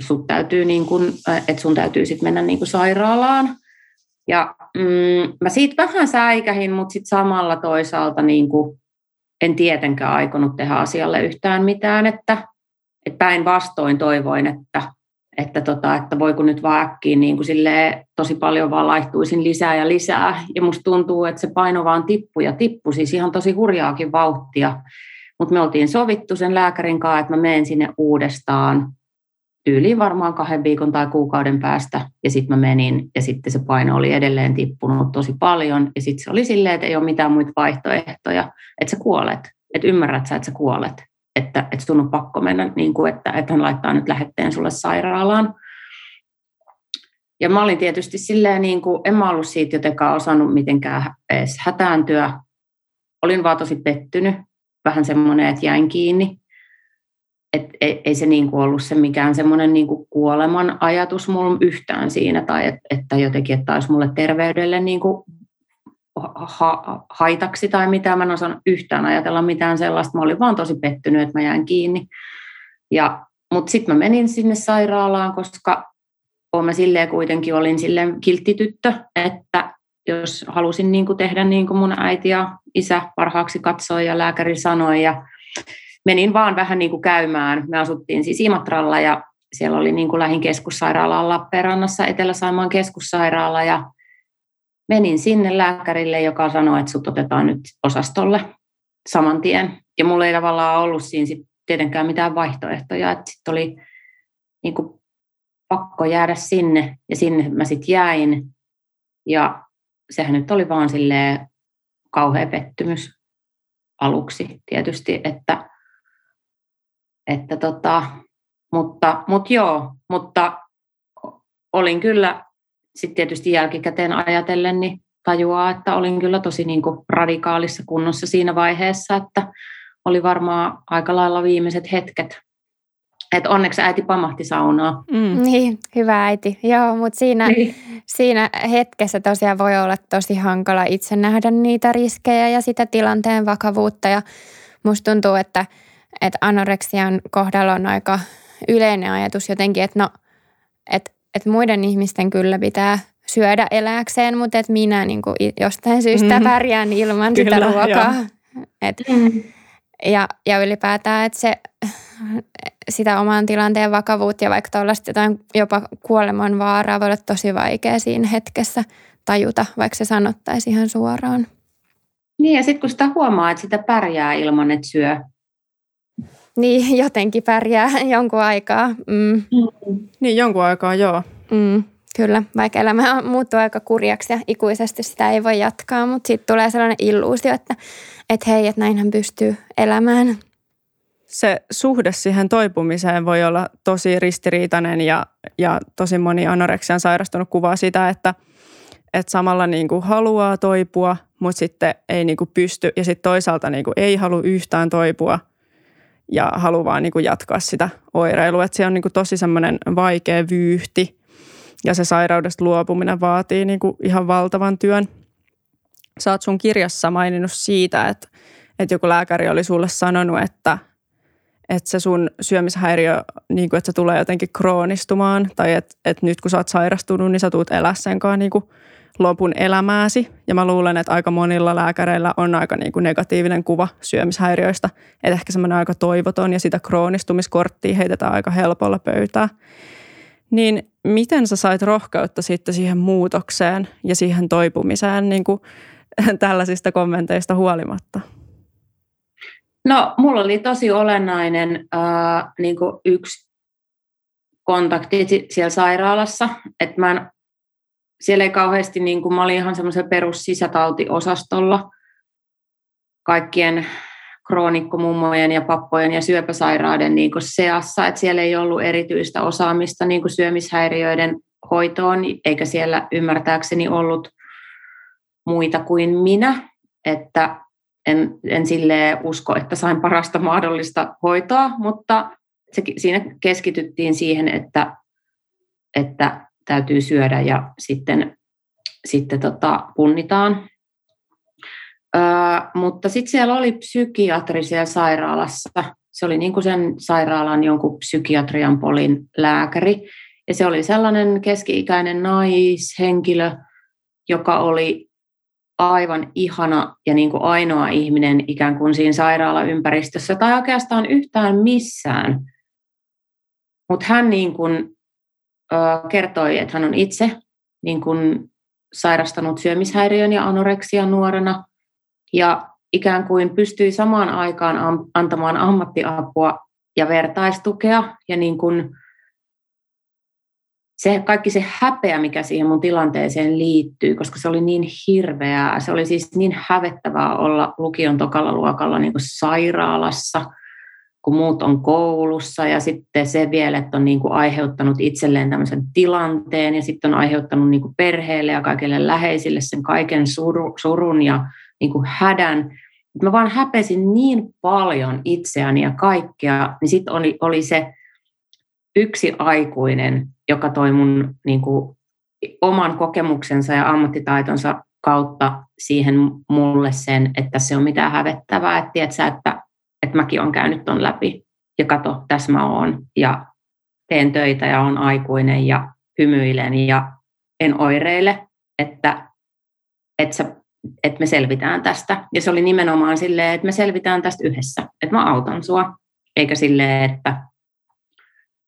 sut täytyy niin kuin, että sun täytyy sitten mennä niin kuin sairaalaan. Ja mä siitä vähän säikähin, mutta sitten samalla toisaalta niin kuin en tietenkään aikonut tehdä asialle yhtään mitään, että päinvastoin toivoin, että voiko nyt vaan äkkiä niin kuin silleen, tosi paljon vaan laihtuisin lisää ja lisää. Ja musta tuntuu, että se paino vaan tippui, siis ihan tosi hurjaakin vauhtia. Mutta me oltiin sovittu sen lääkärin kanssa, että mä menen sinne uudestaan tyyliin varmaan 2 viikon tai kuukauden päästä. Ja sitten mä menin ja sitten se paino oli edelleen tippunut tosi paljon. Ja sitten se oli silleen, että ei ole mitään muita vaihtoehtoja, että sä kuolet. Että ymmärrät sä, että sä kuolet. Että sun on pakko mennä, niin kuin, että hän laittaa nyt lähetteen sulle sairaalaan. Ja mä olin tietysti silleen, niin kuin, en mä ollut siitä jotenkaan osannut mitenkään edes hätääntyä. Olin vaan tosi pettynyt. Vähän semmoinen, että jäin kiinni. Että ei se niin kuin ollut se mikään semmoinen niin kuin kuoleman ajatus mulla yhtään siinä. Tai että jotenkin, että olisi mulle terveydelle niin kuin haitaksi tai mitään. Mä en osannut yhtään ajatella mitään sellaista. Mä olin vaan tosi pettynyt, että mä jäin kiinni. Mutta sitten mä menin sinne sairaalaan, koska mä silleen kuitenkin olin silleen kilttityttö, että jos halusin niin kuin tehdä niin kuin mun äiti ja isä parhaaksi katsoi ja lääkäri sanoi ja menin vaan vähän niin kuin käymään. Me asuttiin siis Imatralla ja siellä oli niin kuin lähin keskussairaala Lappeenrannassa, Etelä-Saimaan keskussairaala ja menin sinne lääkärille, joka sanoi, että sut otetaan nyt osastolle saman tien. Ja mulla ei tavallaan ollut siinä sit tietenkään mitään vaihtoehtoja, että sitten oli niin kuin pakko jäädä sinne ja sinne mä sitten jäin ja sehän nyt oli vaan silleen kauhea pettymys aluksi tietysti, mutta olin kyllä sitten tietysti jälkikäteen ajatellen niin tajuaa, että olin kyllä tosi niin kuin radikaalissa kunnossa siinä vaiheessa, että oli varmaan aika lailla viimeiset hetket. Että onneksi äiti pamahti saunaa. Mm. Niin, hyvä äiti. Joo, mutta siinä hetkessä tosiaan voi olla tosi hankala itse nähdä niitä riskejä ja sitä tilanteen vakavuutta. Ja musta tuntuu, että anoreksian kohdalla on aika yleinen ajatus jotenkin, että no, että muiden ihmisten kyllä pitää syödä elääkseen, mutta että minä niin kuin jostain syystä pärjään ilman kyllä, sitä ruokaa. Ja ylipäätään, että se sitä oman tilanteen vakavuutta ja vaikka tuollaista jotain jopa kuoleman vaaraa voi olla tosi vaikea siinä hetkessä tajuta, vaikka se sanottaisi ihan suoraan. Niin ja sitten kun sitä huomaa, että sitä pärjää ilman, että syö. Niin, jotenkin pärjää jonkun aikaa. Mm. Niin, jonkun aikaa, joo. Mm, kyllä, vaikka elämä muuttuu aika kurjaksi ja ikuisesti sitä ei voi jatkaa, mutta sitten tulee sellainen illuusio, että hei, että näinhän pystyy elämään. Se suhde siihen toipumiseen voi olla tosi ristiriitainen ja tosi moni anoreksiaan sairastunut kuvaa sitä, että samalla niin kuin haluaa toipua, mutta sitten ei niin kuin pysty ja sitten toisaalta niin kuin ei halua yhtään toipua ja haluaa vaan niin kuin jatkaa sitä oireilua. Että se on niin kuin tosi semmoinen vaikea vyyhti ja se sairaudesta luopuminen vaatii niin kuin ihan valtavan työn. Sä oot sun kirjassa maininnut siitä, että joku lääkäri oli sulle sanonut, että se sun syömishäiriö, niin kuin, että se tulee jotenkin kroonistumaan, tai että nyt kun sä oot sairastunut, niin sä tuut elää sen kanssa niin kuin lopun elämääsi. Ja mä luulen, että aika monilla lääkäreillä on aika niin kuin negatiivinen kuva syömishäiriöistä, että ehkä semmoinen aika toivoton, ja sitä kroonistumiskorttia heitetään aika helpolla pöytää. Niin miten sä sait rohkeutta sitten siihen muutokseen ja siihen toipumiseen niin kuin tällaisista kommenteista huolimatta? No, mulla oli tosi olennainen niin kuin yksi kontakti siellä sairaalassa, että siellä ei kauheasti, niin kuin, mä olin ihan semmoisella perussisätautiosastolla kaikkien kroonikkomummojen ja pappojen ja syöpäsairaiden niin kuin seassa, että siellä ei ollut erityistä osaamista niin kuin syömishäiriöiden hoitoon, eikä siellä ymmärtääkseni ollut muita kuin minä, että en silleen usko, että sain parasta mahdollista hoitoa, mutta siinä keskityttiin siihen, että täytyy syödä ja sitten sitten punnitaan. Mutta sitten siellä oli psykiatri siellä sairaalassa. Se oli niin kuin sen sairaalan jonkun psykiatrian polin lääkäri. Ja se oli sellainen keski-ikäinen naishenkilö, joka oli aivan ihana ja niin kuin ainoa ihminen ikään kuin siinä sairaalaympäristössä tai oikeastaan yhtään missään. Mutta hän niin kuin kertoi, että hän on itse niin kuin sairastanut syömishäiriön ja anoreksia nuorena ja ikään kuin pystyi samaan aikaan antamaan ammattiapua ja vertaistukea ja niin kuin se, kaikki se häpeä, mikä siihen mun tilanteeseen liittyy, koska se oli niin hirveää. Se oli siis niin hävettävää olla lukion tokalla luokalla niin kuin sairaalassa, kun muut on koulussa. Ja sitten se vielä, että on niin kuin aiheuttanut itselleen tämmöisen tilanteen ja sitten on aiheuttanut niin kuin perheelle ja kaikille läheisille sen kaiken surun ja niin kuin hädän. Mä vaan häpesin niin paljon itseäni ja kaikkea, niin sitten oli se yksi aikuinen, joka toi mun niin kuin oman kokemuksensa ja ammattitaitonsa kautta siihen mulle sen, että se on mitään hävettävää, että tiedätkö, että mäkin olen käynyt ton läpi ja kato, tässä mä oon ja teen töitä ja on aikuinen ja hymyilen ja en oireile, että me selvitään tästä. Ja se oli nimenomaan silleen, että me selvitään tästä yhdessä, että mä autan sua, eikä silleen,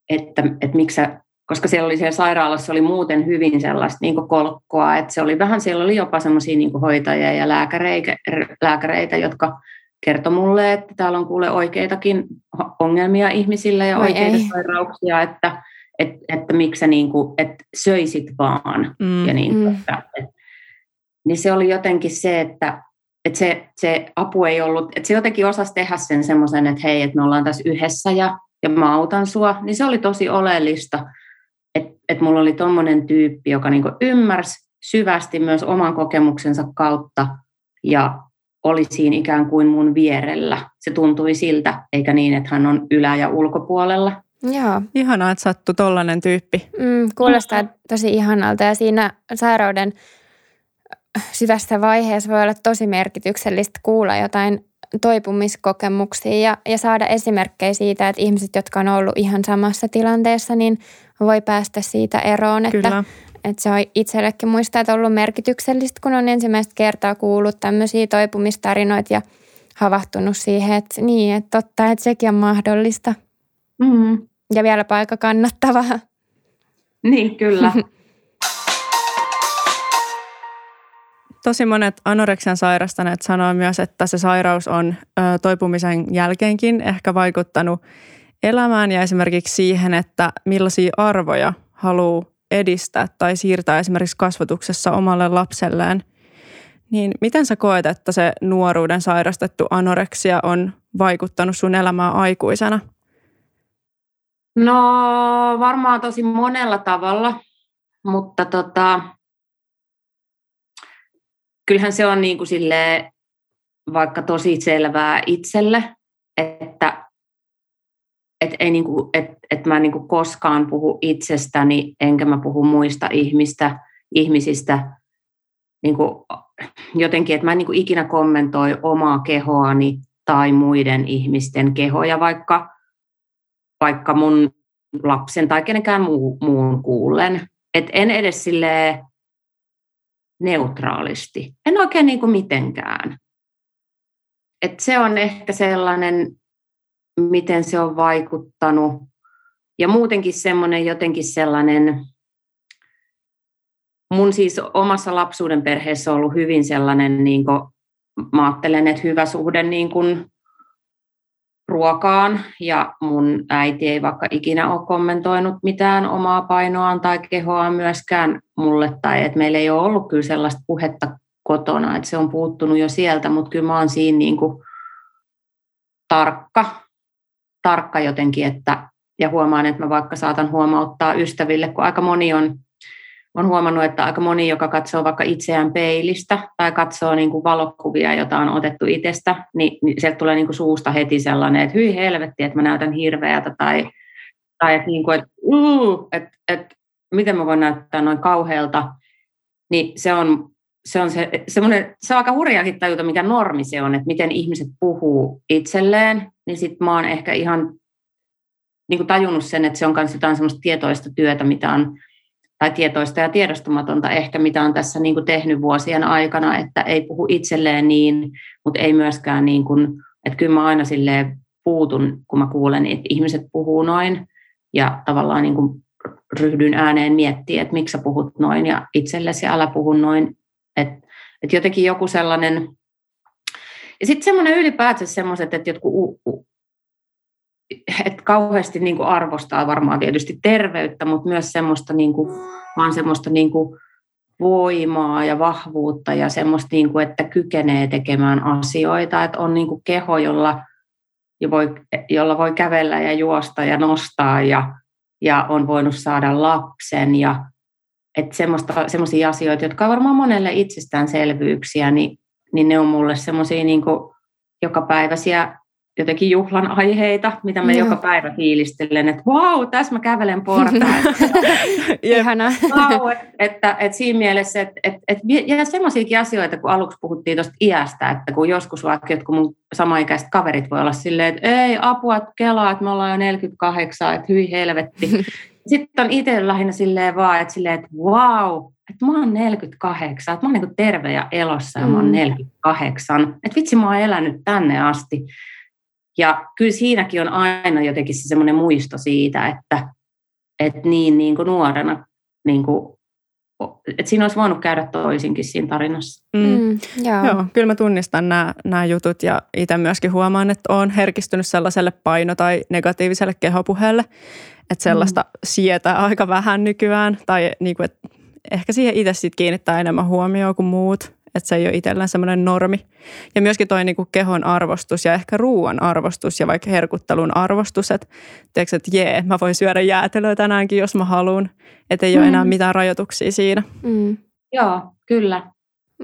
että miksi sä, koska siellä oli siellä sairaalassa oli muuten hyvin sellaista niin kolkkoa, että se oli vähän, siellä oli jopa semmoisia niin hoitajia ja lääkäreitä, jotka kertoi mulle, että täällä on kuule oikeitakin ongelmia ihmisillä ja oikeita sairauksia, että miksi sä niin kuin, että söisit vaan. Ja niin, niin se oli jotenkin se, että se apu ei ollut, että se jotenkin osasi tehdä sen semmoisen, että hei, että me ollaan tässä yhdessä ja mä autan sua, niin se oli tosi oleellista, että mulla oli tommoinen tyyppi, joka niinku ymmärsi syvästi myös oman kokemuksensa kautta ja oli siinä ikään kuin mun vierellä. Se tuntui siltä, eikä niin, että hän on ylä- ja ulkopuolella. Joo. Ihanaa, että sattui tollainen tyyppi. Kuulostaa tosi ihanalta ja siinä sairauden syvässä vaiheessa voi olla tosi merkityksellistä kuulla jotain toipumiskokemuksia ja saada esimerkkejä siitä, että ihmiset, jotka on ollut ihan samassa tilanteessa, niin voi päästä siitä eroon. Että se on itsellekin muistaa, että on ollut merkityksellistä, kun on ensimmäistä kertaa kuullut tämmöisiä toipumistarinoita ja havahtunut siihen, että niin, että totta, että sekin on mahdollista. Mm-hmm. Ja vieläpä aika kannattavaa. Niin, kyllä. Tosi monet anoreksian sairastaneet sanoo myös, että se sairaus on toipumisen jälkeenkin ehkä vaikuttanut elämään ja esimerkiksi siihen, että millaisia arvoja haluaa edistää tai siirtää esimerkiksi kasvatuksessa omalle lapselleen. Niin miten sä koet, että se nuoruuden sairastettu anoreksia on vaikuttanut sun elämään aikuisena? No varmaan tosi monella tavalla, mutta kyllähän se on niin kuin silleen, vaikka tosi selvää itselle, että ei niin kuin, että mä en niin kuin koskaan puhu itsestäni, enkä mä puhu muista ihmisistä. Niin kuin jotenkin, että mä en niin kuin ikinä kommentoi omaa kehoani tai muiden ihmisten kehoja, vaikka mun lapsen tai kenenkään muun kuullen. Että en edes silleen neutraalisti. En oikein niin kuin mitenkään. Et se on ehkä sellainen, miten se on vaikuttanut. Ja muutenkin semmoinen jotenkin sellainen, mun siis omassa lapsuuden perheessä on ollut hyvin sellainen, niin kuin, mä ajattelen, että hyvä suhde niin kuin ruokaan. Ja mun äiti ei vaikka ikinä ole kommentoinut mitään omaa painoaan tai kehoaan myöskään mulle. Tai että meillä ei ole ollut kyllä sellaista puhetta kotona, että se on puuttunut jo sieltä. Mutta kyllä mä oon siinä niin kuin tarkka jotenkin. Ja huomaan, että mä vaikka saatan huomauttaa ystäville, kun aika moni on huomannut, että aika moni, joka katsoo vaikka itseään peilistä tai katsoo niin kuin valokuvia, jota on otettu itsestä, niin sieltä tulee niin kuin suusta heti sellainen, että hyi helvetti, että mä näytän hirveältä tai että miten mä voin näyttää noin kauhealta. niin se on aika hurjaakin tajuta, mikä normi se on, että miten ihmiset puhuu itselleen, niin sitten mä oon ehkä ihan niin kuin tajunnut sen, että se on myös jotain semmoista tietoista työtä, mitä on, tai tietoista ja tiedostamatonta ehkä, mitä on tässä niin kuin tehnyt vuosien aikana, että ei puhu itselleen niin, mutta ei myöskään niin kuin, että kyllä mä aina silleen puutun, kun mä kuulen, että ihmiset puhuu noin, ja tavallaan niin kuin ryhdyn ääneen miettimään, että miksi sä puhut noin, ja itsellesi älä puhu noin, että jotenkin joku sellainen, ja sitten semmoinen ylipäätään semmoiset, että jotkut että kauheasti niin kuin arvostaa varmaan tietysti terveyttä, mutta myös semmoista, niin kuin, vaan semmoista niin kuin voimaa ja vahvuutta ja semmoista, niin kuin, että kykenee tekemään asioita, että on niin kuin keho, jolla voi kävellä ja juosta ja nostaa ja on voinut saada lapsen ja että semmoisia asioita, jotka on varmaan monelle itsestäänselvyyksiä, niin ne on mulle semmoisia niin kuin jokapäiväisiä jotenkin juhlan aiheita, mitä mä joka päivä fiilistelen, että vau, tässä mä kävelen portaat. Ihanaa. Vau, että siinä mielessä, ja semmoisiakin asioita, kun aluksi puhuttiin tuosta iästä, että kun joskus vaikka jotkut mun samaikäiset kaverit voi olla silleen, että ei apua, kelaa, että me ollaan jo 48, että hyi helvetti. Sitten on itse lähinnä silleen vaan, että vau, että mä oon 48, että mä oon niin kuin terve ja elossa ja mä oon 48, että vitsi mä oon elänyt tänne asti. Ja kyllä siinäkin on aina jotenkin semmoinen muisto siitä, että niin kuin nuorena, niin kuin, että siinä olisi voinut käydä toisinkin siinä tarinassa. Joo, kyllä mä tunnistan nämä jutut ja itse myöskin huomaan, että olen herkistynyt sellaiselle paino- tai negatiiviselle kehopuheelle, että sellaista sietää aika vähän nykyään tai niin kuin, että ehkä siihen itse sitten kiinnittää enemmän huomioon kuin muut. Että se ei ole itsellään semmoinen normi. Ja myöskin toi niinku kehon arvostus ja ehkä ruuan arvostus ja vaikka herkuttelun arvostus. Että tiedätkö, että jee, mä voin syödä jäätelöä tänäänkin, jos mä haluan. Että ei ole enää mitään rajoituksia siinä. Joo, kyllä.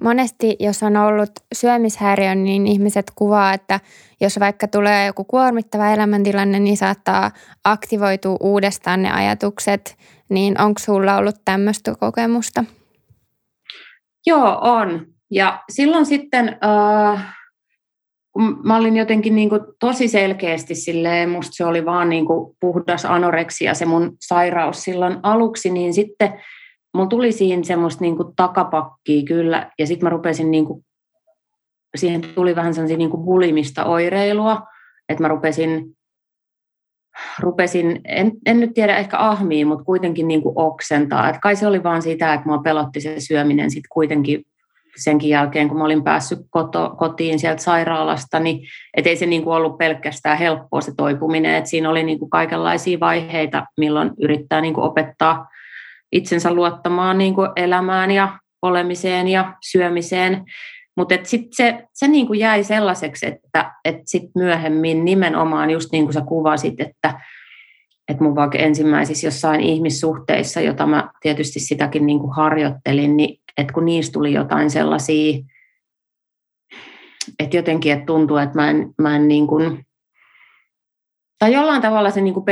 Monesti, jos on ollut syömishäiriö, niin ihmiset kuvaa, että jos vaikka tulee joku kuormittava elämäntilanne, niin saattaa aktivoitua uudestaan ne ajatukset. Niin onko sulla ollut tämmöistä kokemusta? Joo, on. Ja silloin sitten, kun mä olin jotenkin niin kuin tosi selkeästi silleen, musta se oli vaan niin kuin puhdas anoreksia se mun sairaus silloin aluksi, niin sitten mun tuli siihen semmoista niin kuin takapakkia kyllä, ja sitten mä rupesin, niin kuin, siihen tuli vähän semmoisia niin kuin bulimista oireilua, että mä rupesin en nyt tiedä ehkä ahmiin, mutta kuitenkin niin kuin oksentaa. Et kai se oli vaan sitä, että mua pelotti se syöminen sitten kuitenkin senkin jälkeen, kun mä olin päässyt kotiin sieltä sairaalasta, niin ettei se niin kuin ollut pelkästään helppoa se toipuminen. Et siinä oli niin kuin kaikenlaisia vaiheita, milloin yrittää niin kuin opettaa itsensä luottamaan niin kuin elämään ja olemiseen ja syömiseen. Mutta sitten se niinku jäi sellaiseksi, että sitten myöhemmin nimenomaan, just niin kuin sä kuvasit, että mun vaikka ensimmäisissä jossain ihmissuhteissa, jota mä tietysti sitäkin niinku harjoittelin, niin että kun niistä tuli jotain sellaisia, että jotenkin et tuntuu, että mä en niinku, tai jollain tavalla se niinku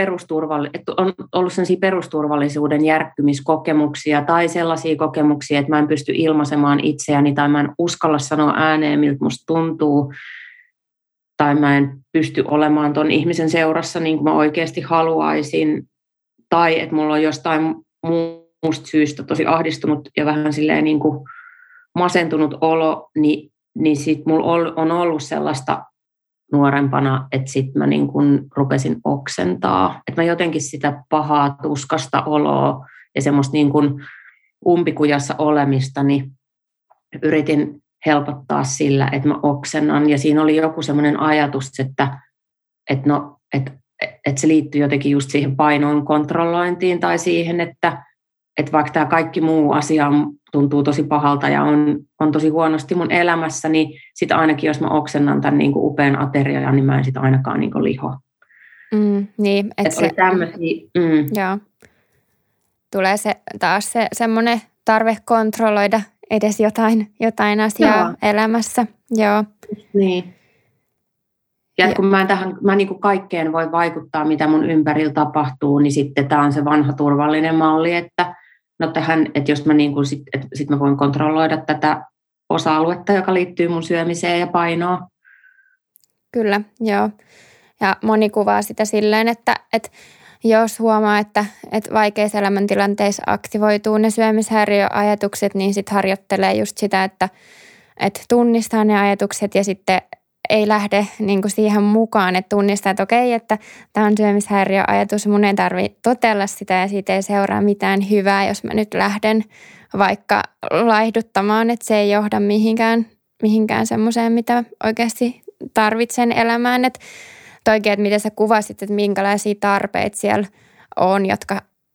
että on ollut sellaisia perusturvallisuuden järkkymiskokemuksia tai sellaisia kokemuksia, että mä en pysty ilmaisemaan itseäni tai mä en uskalla sanoa ääneen, miltä musta tuntuu tai mä en pysty olemaan ton ihmisen seurassa niin kuin mä oikeasti haluaisin tai että mulla on jostain muusta syystä tosi ahdistunut ja vähän silleen niin kuin masentunut olo, niin sit mulla on ollut sellaista nuorempana, että sitten mä niin kun rupesin oksentaa. Että mä jotenkin sitä pahaa, tuskasta oloa ja semmoista niin kun umpikujassa olemista, niin yritin helpottaa sillä, että mä oksennan. Ja siinä oli joku semmoinen ajatus, että se liittyy jotenkin just siihen painon kontrollointiin tai siihen, että vaikka tämä kaikki muu asia tuntuu tosi pahalta ja on tosi huonosti mun elämässä, niin sitten ainakin jos mä oksennan tämän niin kuin upean aterian, niin mä en sitten ainakaan niin kuin liho. Niin, että se... Joo. Tulee se, taas se semmoinen tarve kontrolloida edes jotain asiaa elämässä. Joo. Niin. Ja kun mä niin kuin kaikkeen voi vaikuttaa, mitä mun ympärillä tapahtuu, niin sitten tämä on se vanha turvallinen malli, että no tähän, että jos mä niin kuin sit mä voin kontrolloida tätä osa-aluetta, joka liittyy mun syömiseen ja painoon. Kyllä, joo. Ja moni kuvaa sitä silleen, että jos huomaa, että vaikeissa elämäntilanteissa aktivoituu ne syömishäiriöajatukset, niin sitten harjoittelee just sitä, että tunnistaa ne ajatukset ja sitten ei lähde niin kuin siihen mukaan, että tunnistaa, että okei, että tämä on syömishäiriöajatus, mun ei tarvitse totella sitä ja siitä ei seuraa mitään hyvää, jos mä nyt lähden vaikka laihduttamaan, että se ei johda mihinkään semmoiseen, mitä oikeasti tarvitsen elämään, että oikein, että miten sä kuvasit, että minkälaisia tarpeita siellä on,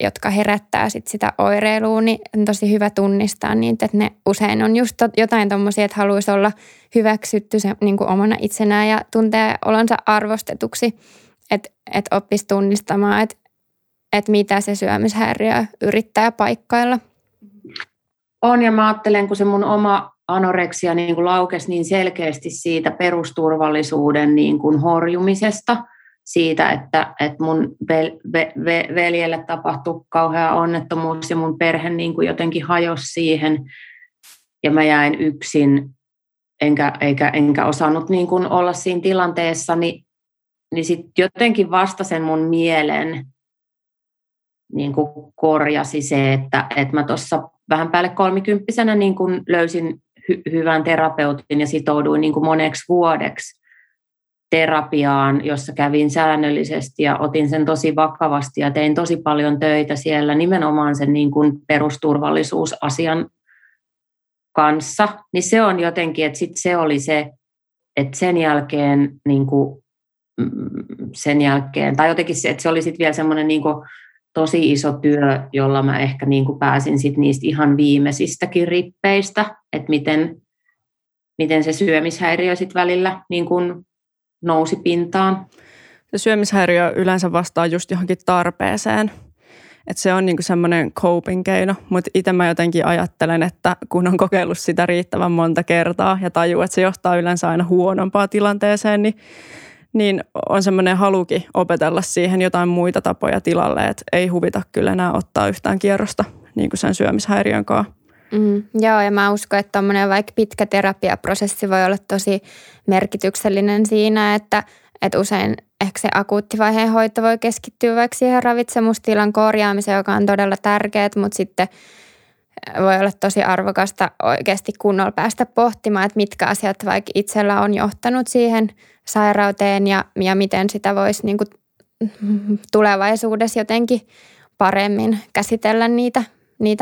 jotka herättää sit sitä oireilua, niin on tosi hyvä tunnistaa niitä, että ne usein on just jotain tommosia, että haluaisi olla hyväksytty se, niin kuin omana itsenään ja tuntee olonsa arvostetuksi, että oppisi tunnistamaan, että mitä se syömishäiriö yrittää paikkailla. On, ja mä ajattelen, kun se mun oma anoreksia niin kuin laukesi niin selkeästi siitä perusturvallisuuden niin kuin horjumisesta, siitä, että mun veljelle tapahtui kauhea onnettomuus ja mun perhe niin kuin jotenkin hajosi siihen ja mä jäin yksin, enkä osannut niin kuin olla siinä tilanteessa, niin sitten jotenkin vasta sen mun mielen niin kuin korjasi se, että mä tuossa vähän päälle 30-vuotiaana niin kuin löysin hyvän terapeutin ja sitouduin niin kuin moneksi vuodeksi terapiaan, jossa kävin säännöllisesti ja otin sen tosi vakavasti ja tein tosi paljon töitä siellä nimenomaan sen niin kuin perusturvallisuusasian kanssa. Niin se on jotenkin, että sitten se oli se, että sen jälkeen, tai jotenkin se, että se oli sitten vielä semmoinen niin kuin tosi iso työ, jolla mä ehkä niin kuin pääsin sit niistä ihan viimeisistäkin rippeistä, että miten se syömishäiriö sit välillä niin kuin nousi pintaan. Se syömishäiriö yleensä vastaa just johonkin tarpeeseen. Et se on niin kuin semmoinen coping-keino, mutta itse mä jotenkin ajattelen, että kun on kokeillut sitä riittävän monta kertaa ja tajuu, että se johtaa yleensä aina huonompaan tilanteeseen, niin on semmoinen halukin opetella siihen jotain muita tapoja tilalle, että ei huvita kyllä enää ottaa yhtään kierrosta niin kuin sen syömishäiriön kanssa. Joo, ja mä uskon, että tommoinen vaikka pitkä terapiaprosessi voi olla tosi merkityksellinen siinä, että usein ehkä se akuuttivaiheen hoito voi keskittyä vaikka siihen ravitsemustilan korjaamiseen, joka on todella tärkeää, mutta sitten voi olla tosi arvokasta oikeasti kunnolla päästä pohtimaan, että mitkä asiat vaikka itsellä on johtanut siihen sairauteen ja miten sitä voisi niin kuin tulevaisuudessa jotenkin paremmin käsitellä niitä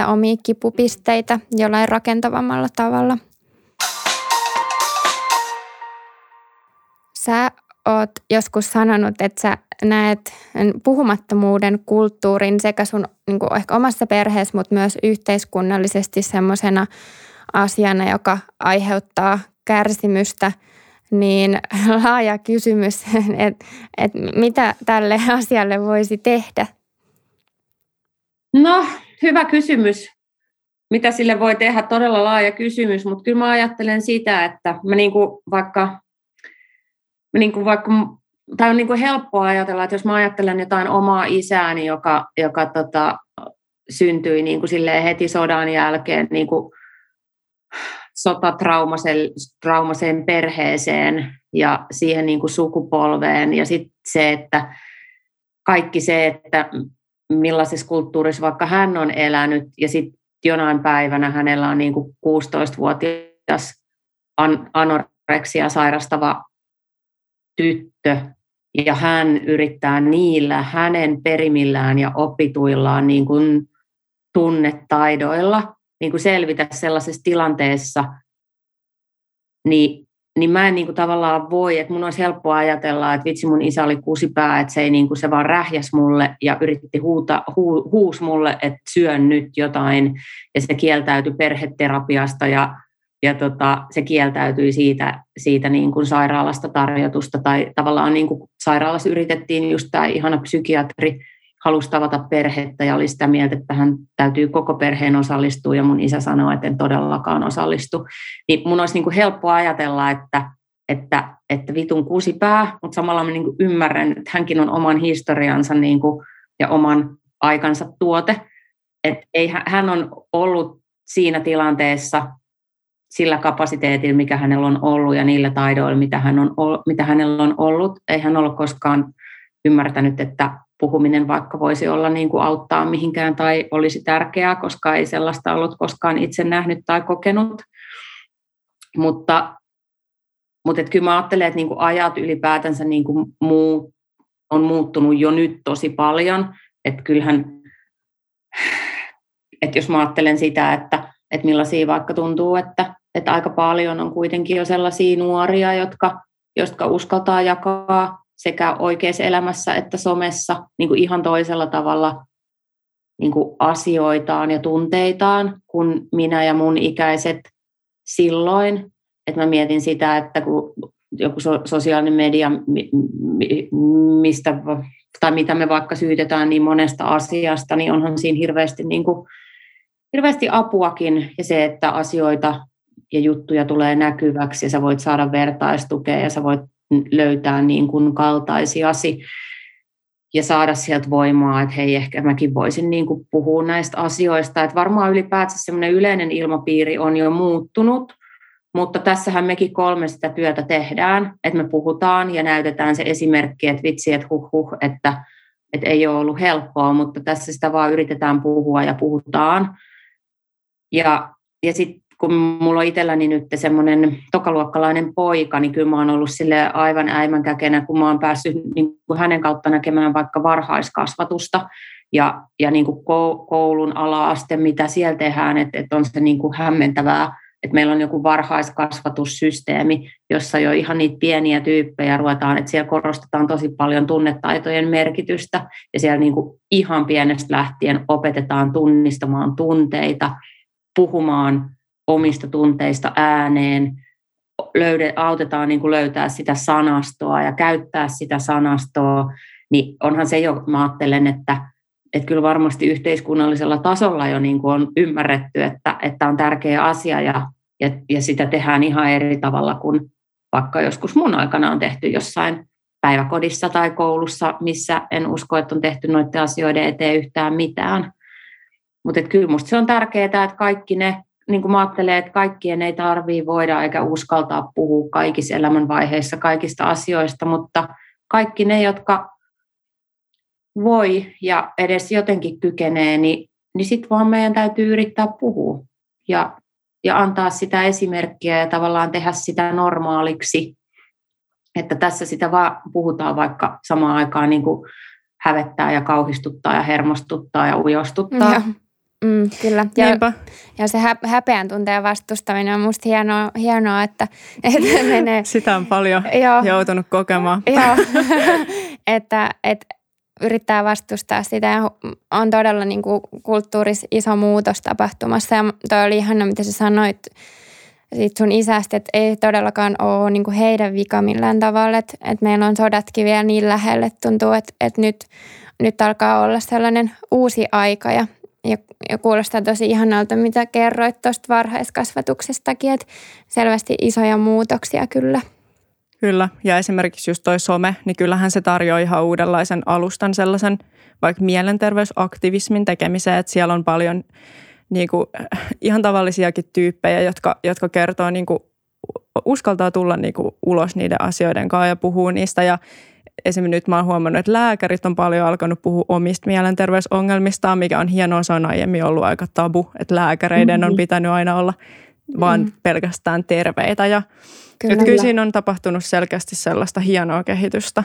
omia kipupisteitä jollain rakentavammalla tavalla. Sä oot joskus sanonut, että sä näet puhumattomuuden kulttuurin sekä sun niin kuin ehkä omassa perheessä, mutta myös yhteiskunnallisesti semmoisena asiana, joka aiheuttaa kärsimystä, niin laaja kysymys, että mitä tälle asialle voisi tehdä? No, hyvä kysymys. Mitä sille voi tehdä? Todella laaja kysymys, mutta kyllä mä ajattelen sitä, että tai on niin kuin helppoa ajatella, että jos mä ajattelen jotain omaa isääni, joka syntyi niin kuin silleen heti sodan jälkeen niin kuin sotatraumaseen perheeseen ja siihen niin kuin sukupolveen. Ja sitten se, että kaikki se, että millaisessa kulttuurissa vaikka hän on elänyt ja sitten jonain päivänä hänellä on niin kuin 16-vuotias anoreksia sairastava tyttö, ja hän yrittää niillä hänen perimillään ja opituillaan niin kuin tunnetaidoilla niin kuin selvitä sellaisessa tilanteessa, niin mä en niin kuin tavallaan voi, että mun olisi helppoa ajatella, että vitsi mun isä oli kusipää, että se vaan rähjäs mulle ja yritti huusi mulle, että syön nyt jotain, ja se kieltäytyi perheterapiasta ja se kieltäytyi siitä niin kuin sairaalasta tarjotusta, tai tavallaan niin kuin sairaalassa yritettiin just tämä ihana psykiatri halusi tavata perhettä ja oli sitä mieltä, että hän täytyy koko perheen osallistua, ja mun isä sanoi, että en todellakaan osallistu. Niin mun olisi niin kuin helppo ajatella, että vitun kusipää, mutta samalla mä niin kuin ymmärrän, että hänkin on oman historiansa niin kuin, ja oman aikansa tuote, että hän on ollut siinä tilanteessa sillä kapasiteetilla, mikä hänellä on ollut ja niillä taidoilla, mitä hänellä on ollut. Ei hän ole koskaan ymmärtänyt, että puhuminen vaikka voisi olla niin kuin auttaa mihinkään tai olisi tärkeää, koska ei sellaista ollut koskaan itse nähnyt tai kokenut. Mutta kyllä mä ajattelen, että niin kuin ajat ylipäätänsä niin kuin on muuttunut jo nyt tosi paljon. Että kyllähän, että jos mä ajattelen sitä, että millaisia vaikka tuntuu, että aika paljon on kuitenkin jo sellaisia nuoria, jotka uskaltaa jakaa sekä oikeassa elämässä että somessa niin kuin ihan toisella tavalla niin kuin asioitaan ja tunteitaan kuin minä ja mun ikäiset silloin. Että mä mietin sitä, että kun joku sosiaalinen media, mistä, tai mitä me vaikka syytetään niin monesta asiasta, niin onhan siinä hirveästi apuakin ja se, että asioita ja juttuja tulee näkyväksi ja sä voit saada vertaistukea ja sä voit löytää niin kuin kaltaisiasi ja saada sieltä voimaa, että hei, ehkä mäkin voisin niin kuin puhua näistä asioista. Että varmaan ylipäätään semmoinen yleinen ilmapiiri on jo muuttunut, mutta tässähän mekin kolme sitä työtä tehdään, että me puhutaan ja näytetään se esimerkki, että vitsi, että huh, että ei ole ollut helppoa, mutta tässä sitä vaan yritetään puhua ja puhutaan. Ja sitten kun mulla on itselläni nyt semmoinen tokaluokkalainen poika, niin kyllä mä oon ollut silleen aivan äimänkäkenä, kun mä oon päässyt niin kuin hänen kautta näkemään vaikka varhaiskasvatusta ja niin kuin koulun ala-aste, mitä siellä tehdään, että on se niin kuin hämmentävää, että meillä on joku varhaiskasvatussysteemi, jossa jo ihan niitä pieniä tyyppejä ruvetaan, että siellä korostetaan tosi paljon tunnetaitojen merkitystä ja siellä niin kuin ihan pienestä lähtien opetetaan tunnistamaan tunteita, puhumaan omista tunteista ääneen, autetaan niin kuin löytää sitä sanastoa ja käyttää sitä sanastoa, niin onhan se jo, mä ajattelen, että kyllä varmasti yhteiskunnallisella tasolla jo niin kuin on ymmärretty, että on tärkeä asia ja sitä tehdään ihan eri tavalla kuin vaikka joskus mun aikana on tehty jossain päiväkodissa tai koulussa, missä en usko, että on tehty noiden asioiden eteen yhtään mitään. Mutta kyllä musta se on tärkeää, että kaikki ne, niin kuin mä ajattelen, että kaikkien ei tarvitse voida eikä uskaltaa puhua kaikissa elämänvaiheissa kaikista asioista, mutta kaikki ne, jotka voi ja edes jotenkin kykenee, niin sitten vaan meidän täytyy yrittää puhua ja antaa sitä esimerkkiä ja tavallaan tehdä sitä normaaliksi, että tässä sitä vaan puhutaan, vaikka samaan aikaan niin kuin hävettää ja kauhistuttaa ja hermostuttaa ja ujostuttaa. Ja. Kyllä. Ja se häpeän tunteen vastustaminen on musta hienoa että menee. Sitä on paljon joutunut kokemaan. Joo, että yrittää vastustaa sitä ja on todella niin kuin kulttuurissa iso muutos tapahtumassa. Ja toi oli ihana, mitä sä sanoit siitä sun isästä, että ei todellakaan ole niin kuin heidän vika millään tavalla. Että meillä on sodatkin vielä niin lähellä, että tuntuu, että nyt alkaa olla sellainen uusi aika ja kuulostaa tosi ihanalta, mitä kerroit tuosta varhaiskasvatuksestakin, että selvästi isoja muutoksia kyllä. Kyllä, ja esimerkiksi just toi some, niin kyllähän se tarjoaa ihan uudenlaisen alustan sellaisen vaikka mielenterveysaktivismin tekemiseen, että siellä on paljon niin kuin, ihan tavallisiakin tyyppejä, jotka kertoo, niin kuin, uskaltaa tulla niin kuin, ulos niiden asioiden kanssa ja puhuu niistä. Ja esimerkiksi nyt mä oon huomannut, että lääkärit on paljon alkanut puhua omista mielenterveysongelmistaan, mikä on hienoa, se on aiemmin ollut aika tabu, että lääkäreiden on pitänyt aina olla vaan pelkästään terveitä ja kyllä siinä on tapahtunut selkeästi sellaista hienoa kehitystä.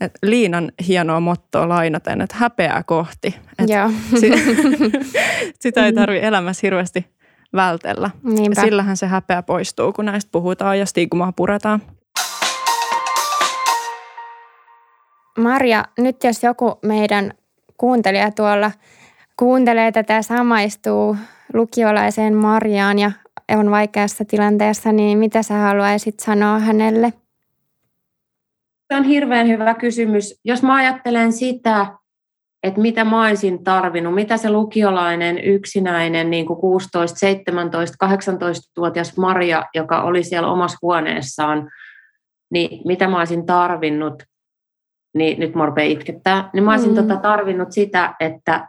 Et Liinan hienoa mottoa lainaten, että häpeää kohti. Et sitä ei tarvitse elämässä hirveästi vältellä. Niinpä. Sillähän se häpeä poistuu, kun näistä puhutaan ja stigmaa puretaan. Maria, nyt jos joku meidän kuuntelija tuolla kuuntelee tätä ja samaistuu lukiolaiseen Mariaan ja on vaikeassa tilanteessa, niin mitä sä haluaisit sanoa hänelle? Se on hirveän hyvä kysymys. Jos mä ajattelen sitä, että mitä mä olisin tarvinnut, mitä se lukiolainen, yksinäinen, niin kuin 16, 17, 18-vuotias Maria, joka oli siellä omassa huoneessaan, niin mitä mä olisin tarvinnut, niin nyt mä rupean itkettää, niin mä olisin tarvinnut sitä, että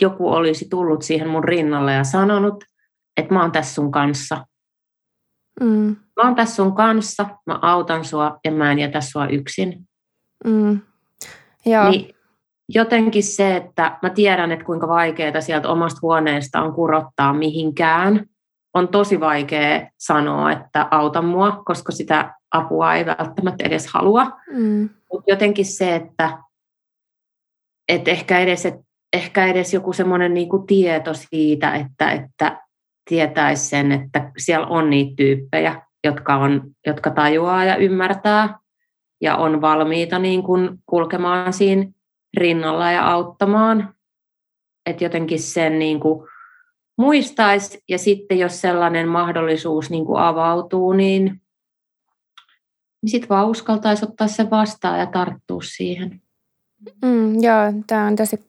joku olisi tullut siihen mun rinnalle ja sanonut, että mä oon tässä sun kanssa. Mm. Mä oon tässä sun kanssa, mä autan sua ja mä en jätä sua yksin. Mm. Joo. Niin jotenkin se, että mä tiedän, että kuinka vaikeaa sieltä omasta huoneesta on kurottaa mihinkään. On tosi vaikea sanoa, että auta mua, koska sitä apua ei välttämättä edes halua. Mm. Mutta jotenkin se, että ehkä edes joku semmoinen niinku tieto siitä, että tietäisi sen, että siellä on niitä tyyppejä, jotka tajuaa ja ymmärtää ja on valmiita niin kuin kulkemaan siinä rinnalla ja auttamaan. Että jotenkin sen niin kuin muistaisi, ja sitten jos sellainen mahdollisuus niin kuin avautuu, niin sitten vaan uskaltaisi ottaa se vastaan ja tarttua siihen. Joo, tämä on tosi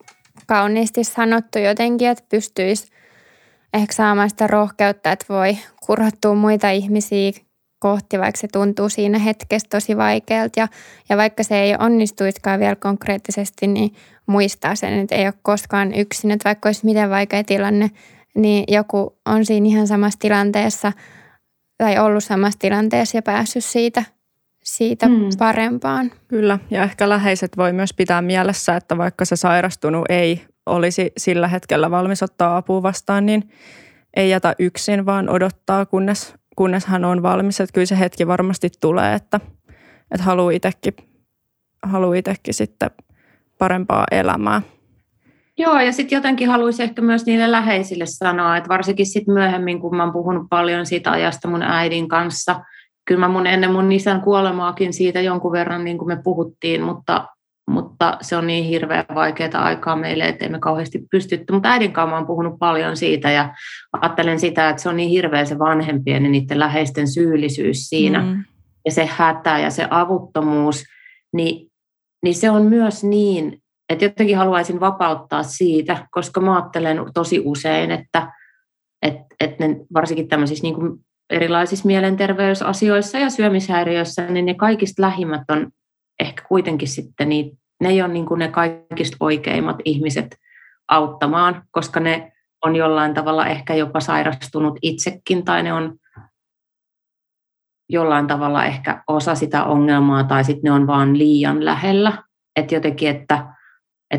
kauniisti sanottu jotenkin, että pystyisi ehkä saamaan sitä rohkeutta, että voi kurottua muita ihmisiä kohti, vaikka se tuntuu siinä hetkessä tosi vaikealta. Ja vaikka se ei onnistuisikaan vielä konkreettisesti, niin muistaa sen, että ei ole koskaan yksin. Että vaikka olisi miten vaikea tilanne, niin joku on siinä ihan samassa tilanteessa tai ollut samassa tilanteessa ja päässyt siitä parempaan. Kyllä, ja ehkä läheiset voi myös pitää mielessä, että vaikka se sairastunut ei olisi sillä hetkellä valmis ottaa apua vastaan, niin ei jätä yksin, vaan odottaa, kunnes hän on valmis. Että kyllä se hetki varmasti tulee, että haluaa itsekin sitten parempaa elämää. Joo, ja sitten jotenkin haluaisin ehkä myös niille läheisille sanoa, että varsinkin sitten myöhemmin, kun mä oon puhunut paljon siitä ajasta mun äidin kanssa. Kyllä mä ennen mun isän kuolemaakin siitä jonkun verran, niin kuin me puhuttiin, mutta se on niin hirveän vaikeaa aikaa meille, ettei me kauheasti pystytty. Mutta äidinkaan mä oon puhunut paljon siitä ja ajattelen sitä, että se on niin hirveä se vanhempien ja niiden läheisten syyllisyys siinä. Mm. Ja se hätä ja se avuttomuus, niin se on myös niin, että jotenkin haluaisin vapauttaa siitä, koska mä ajattelen tosi usein, että ne varsinkin tämmöisissä niin kuin erilaisissa mielenterveysasioissa ja syömishäiriöissä, niin ne kaikista lähimmät on ehkä kuitenkin sitten, niin ne ei ole niin kuin ne kaikista oikeimmat ihmiset auttamaan, koska ne on jollain tavalla ehkä jopa sairastunut itsekin, tai ne on jollain tavalla ehkä osa sitä ongelmaa, tai sitten ne on vaan liian lähellä. Että jotenkin, että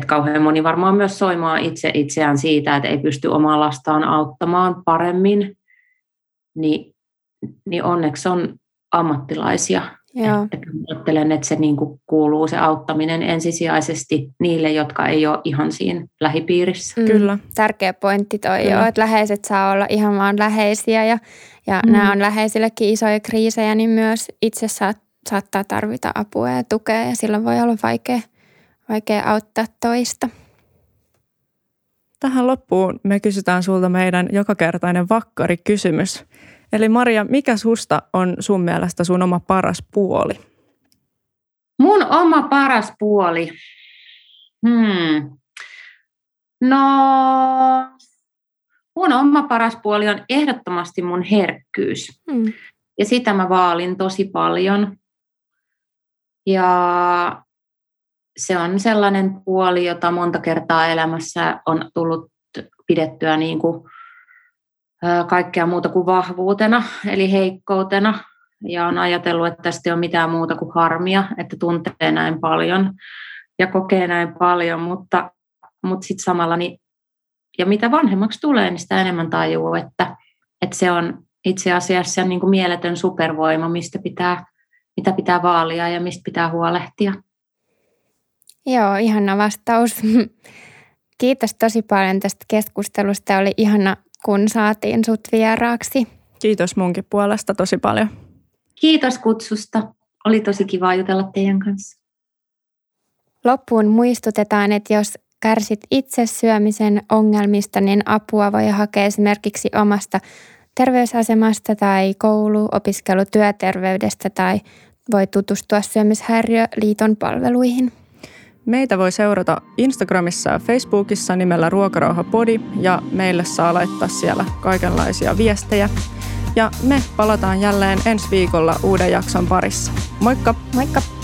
kauhean moni varmaan myös soimaa itseään siitä, että ei pysty omaa lastaan auttamaan paremmin, niin onneksi on ammattilaisia. Että ajattelen, että se niin kuin kuuluu se auttaminen ensisijaisesti niille, jotka ei ole ihan siinä lähipiirissä. Mm. Kyllä. Tärkeä pointti toi joo, että läheiset saa olla ihan vaan läheisiä ja nämä on läheisillekin isoja kriisejä, niin myös itse saattaa tarvita apua ja tukea ja silloin voi olla vaikea auttaa toista. Tähän loppuun me kysytään sulta meidän jokakertainen vakkarikysymys. Eli Maria, mikä susta on sun mielestä sun oma paras puoli? Mun oma paras puoli? No, mun oma paras puoli on ehdottomasti mun herkkyys. Ja sitä mä vaalin tosi paljon. Ja se on sellainen puoli, jota monta kertaa elämässä on tullut pidettyä niin kuin kaikkea muuta kuin vahvuutena, eli heikkoutena. Ja on ajatellut, että tästä ei ole mitään muuta kuin harmia, että tuntee näin paljon ja kokee näin paljon. Mutta sitten samalla, niin, ja mitä vanhemmaksi tulee, niin sitä enemmän tajuu, että se on itse asiassa niin kuin mieletön supervoima, mitä pitää vaalia ja mistä pitää huolehtia. Joo, ihana vastaus. Kiitos tosi paljon tästä keskustelusta. Oli ihana, kun saatiin sut vieraaksi. Kiitos munkin puolesta tosi paljon. Kiitos kutsusta. Oli tosi kiva jutella teidän kanssa. Loppuun muistutetaan, että jos kärsit itse syömisen ongelmista, niin apua voi hakea esimerkiksi omasta terveysasemasta tai koulu-, opiskelu-, työterveydestä tai voi tutustua Syömishäiriöliiton palveluihin. Meitä voi seurata Instagramissa ja Facebookissa nimellä Ruokarauhapodi ja meille saa laittaa siellä kaikenlaisia viestejä. Ja me palataan jälleen ensi viikolla uuden jakson parissa. Moikka! Moikka!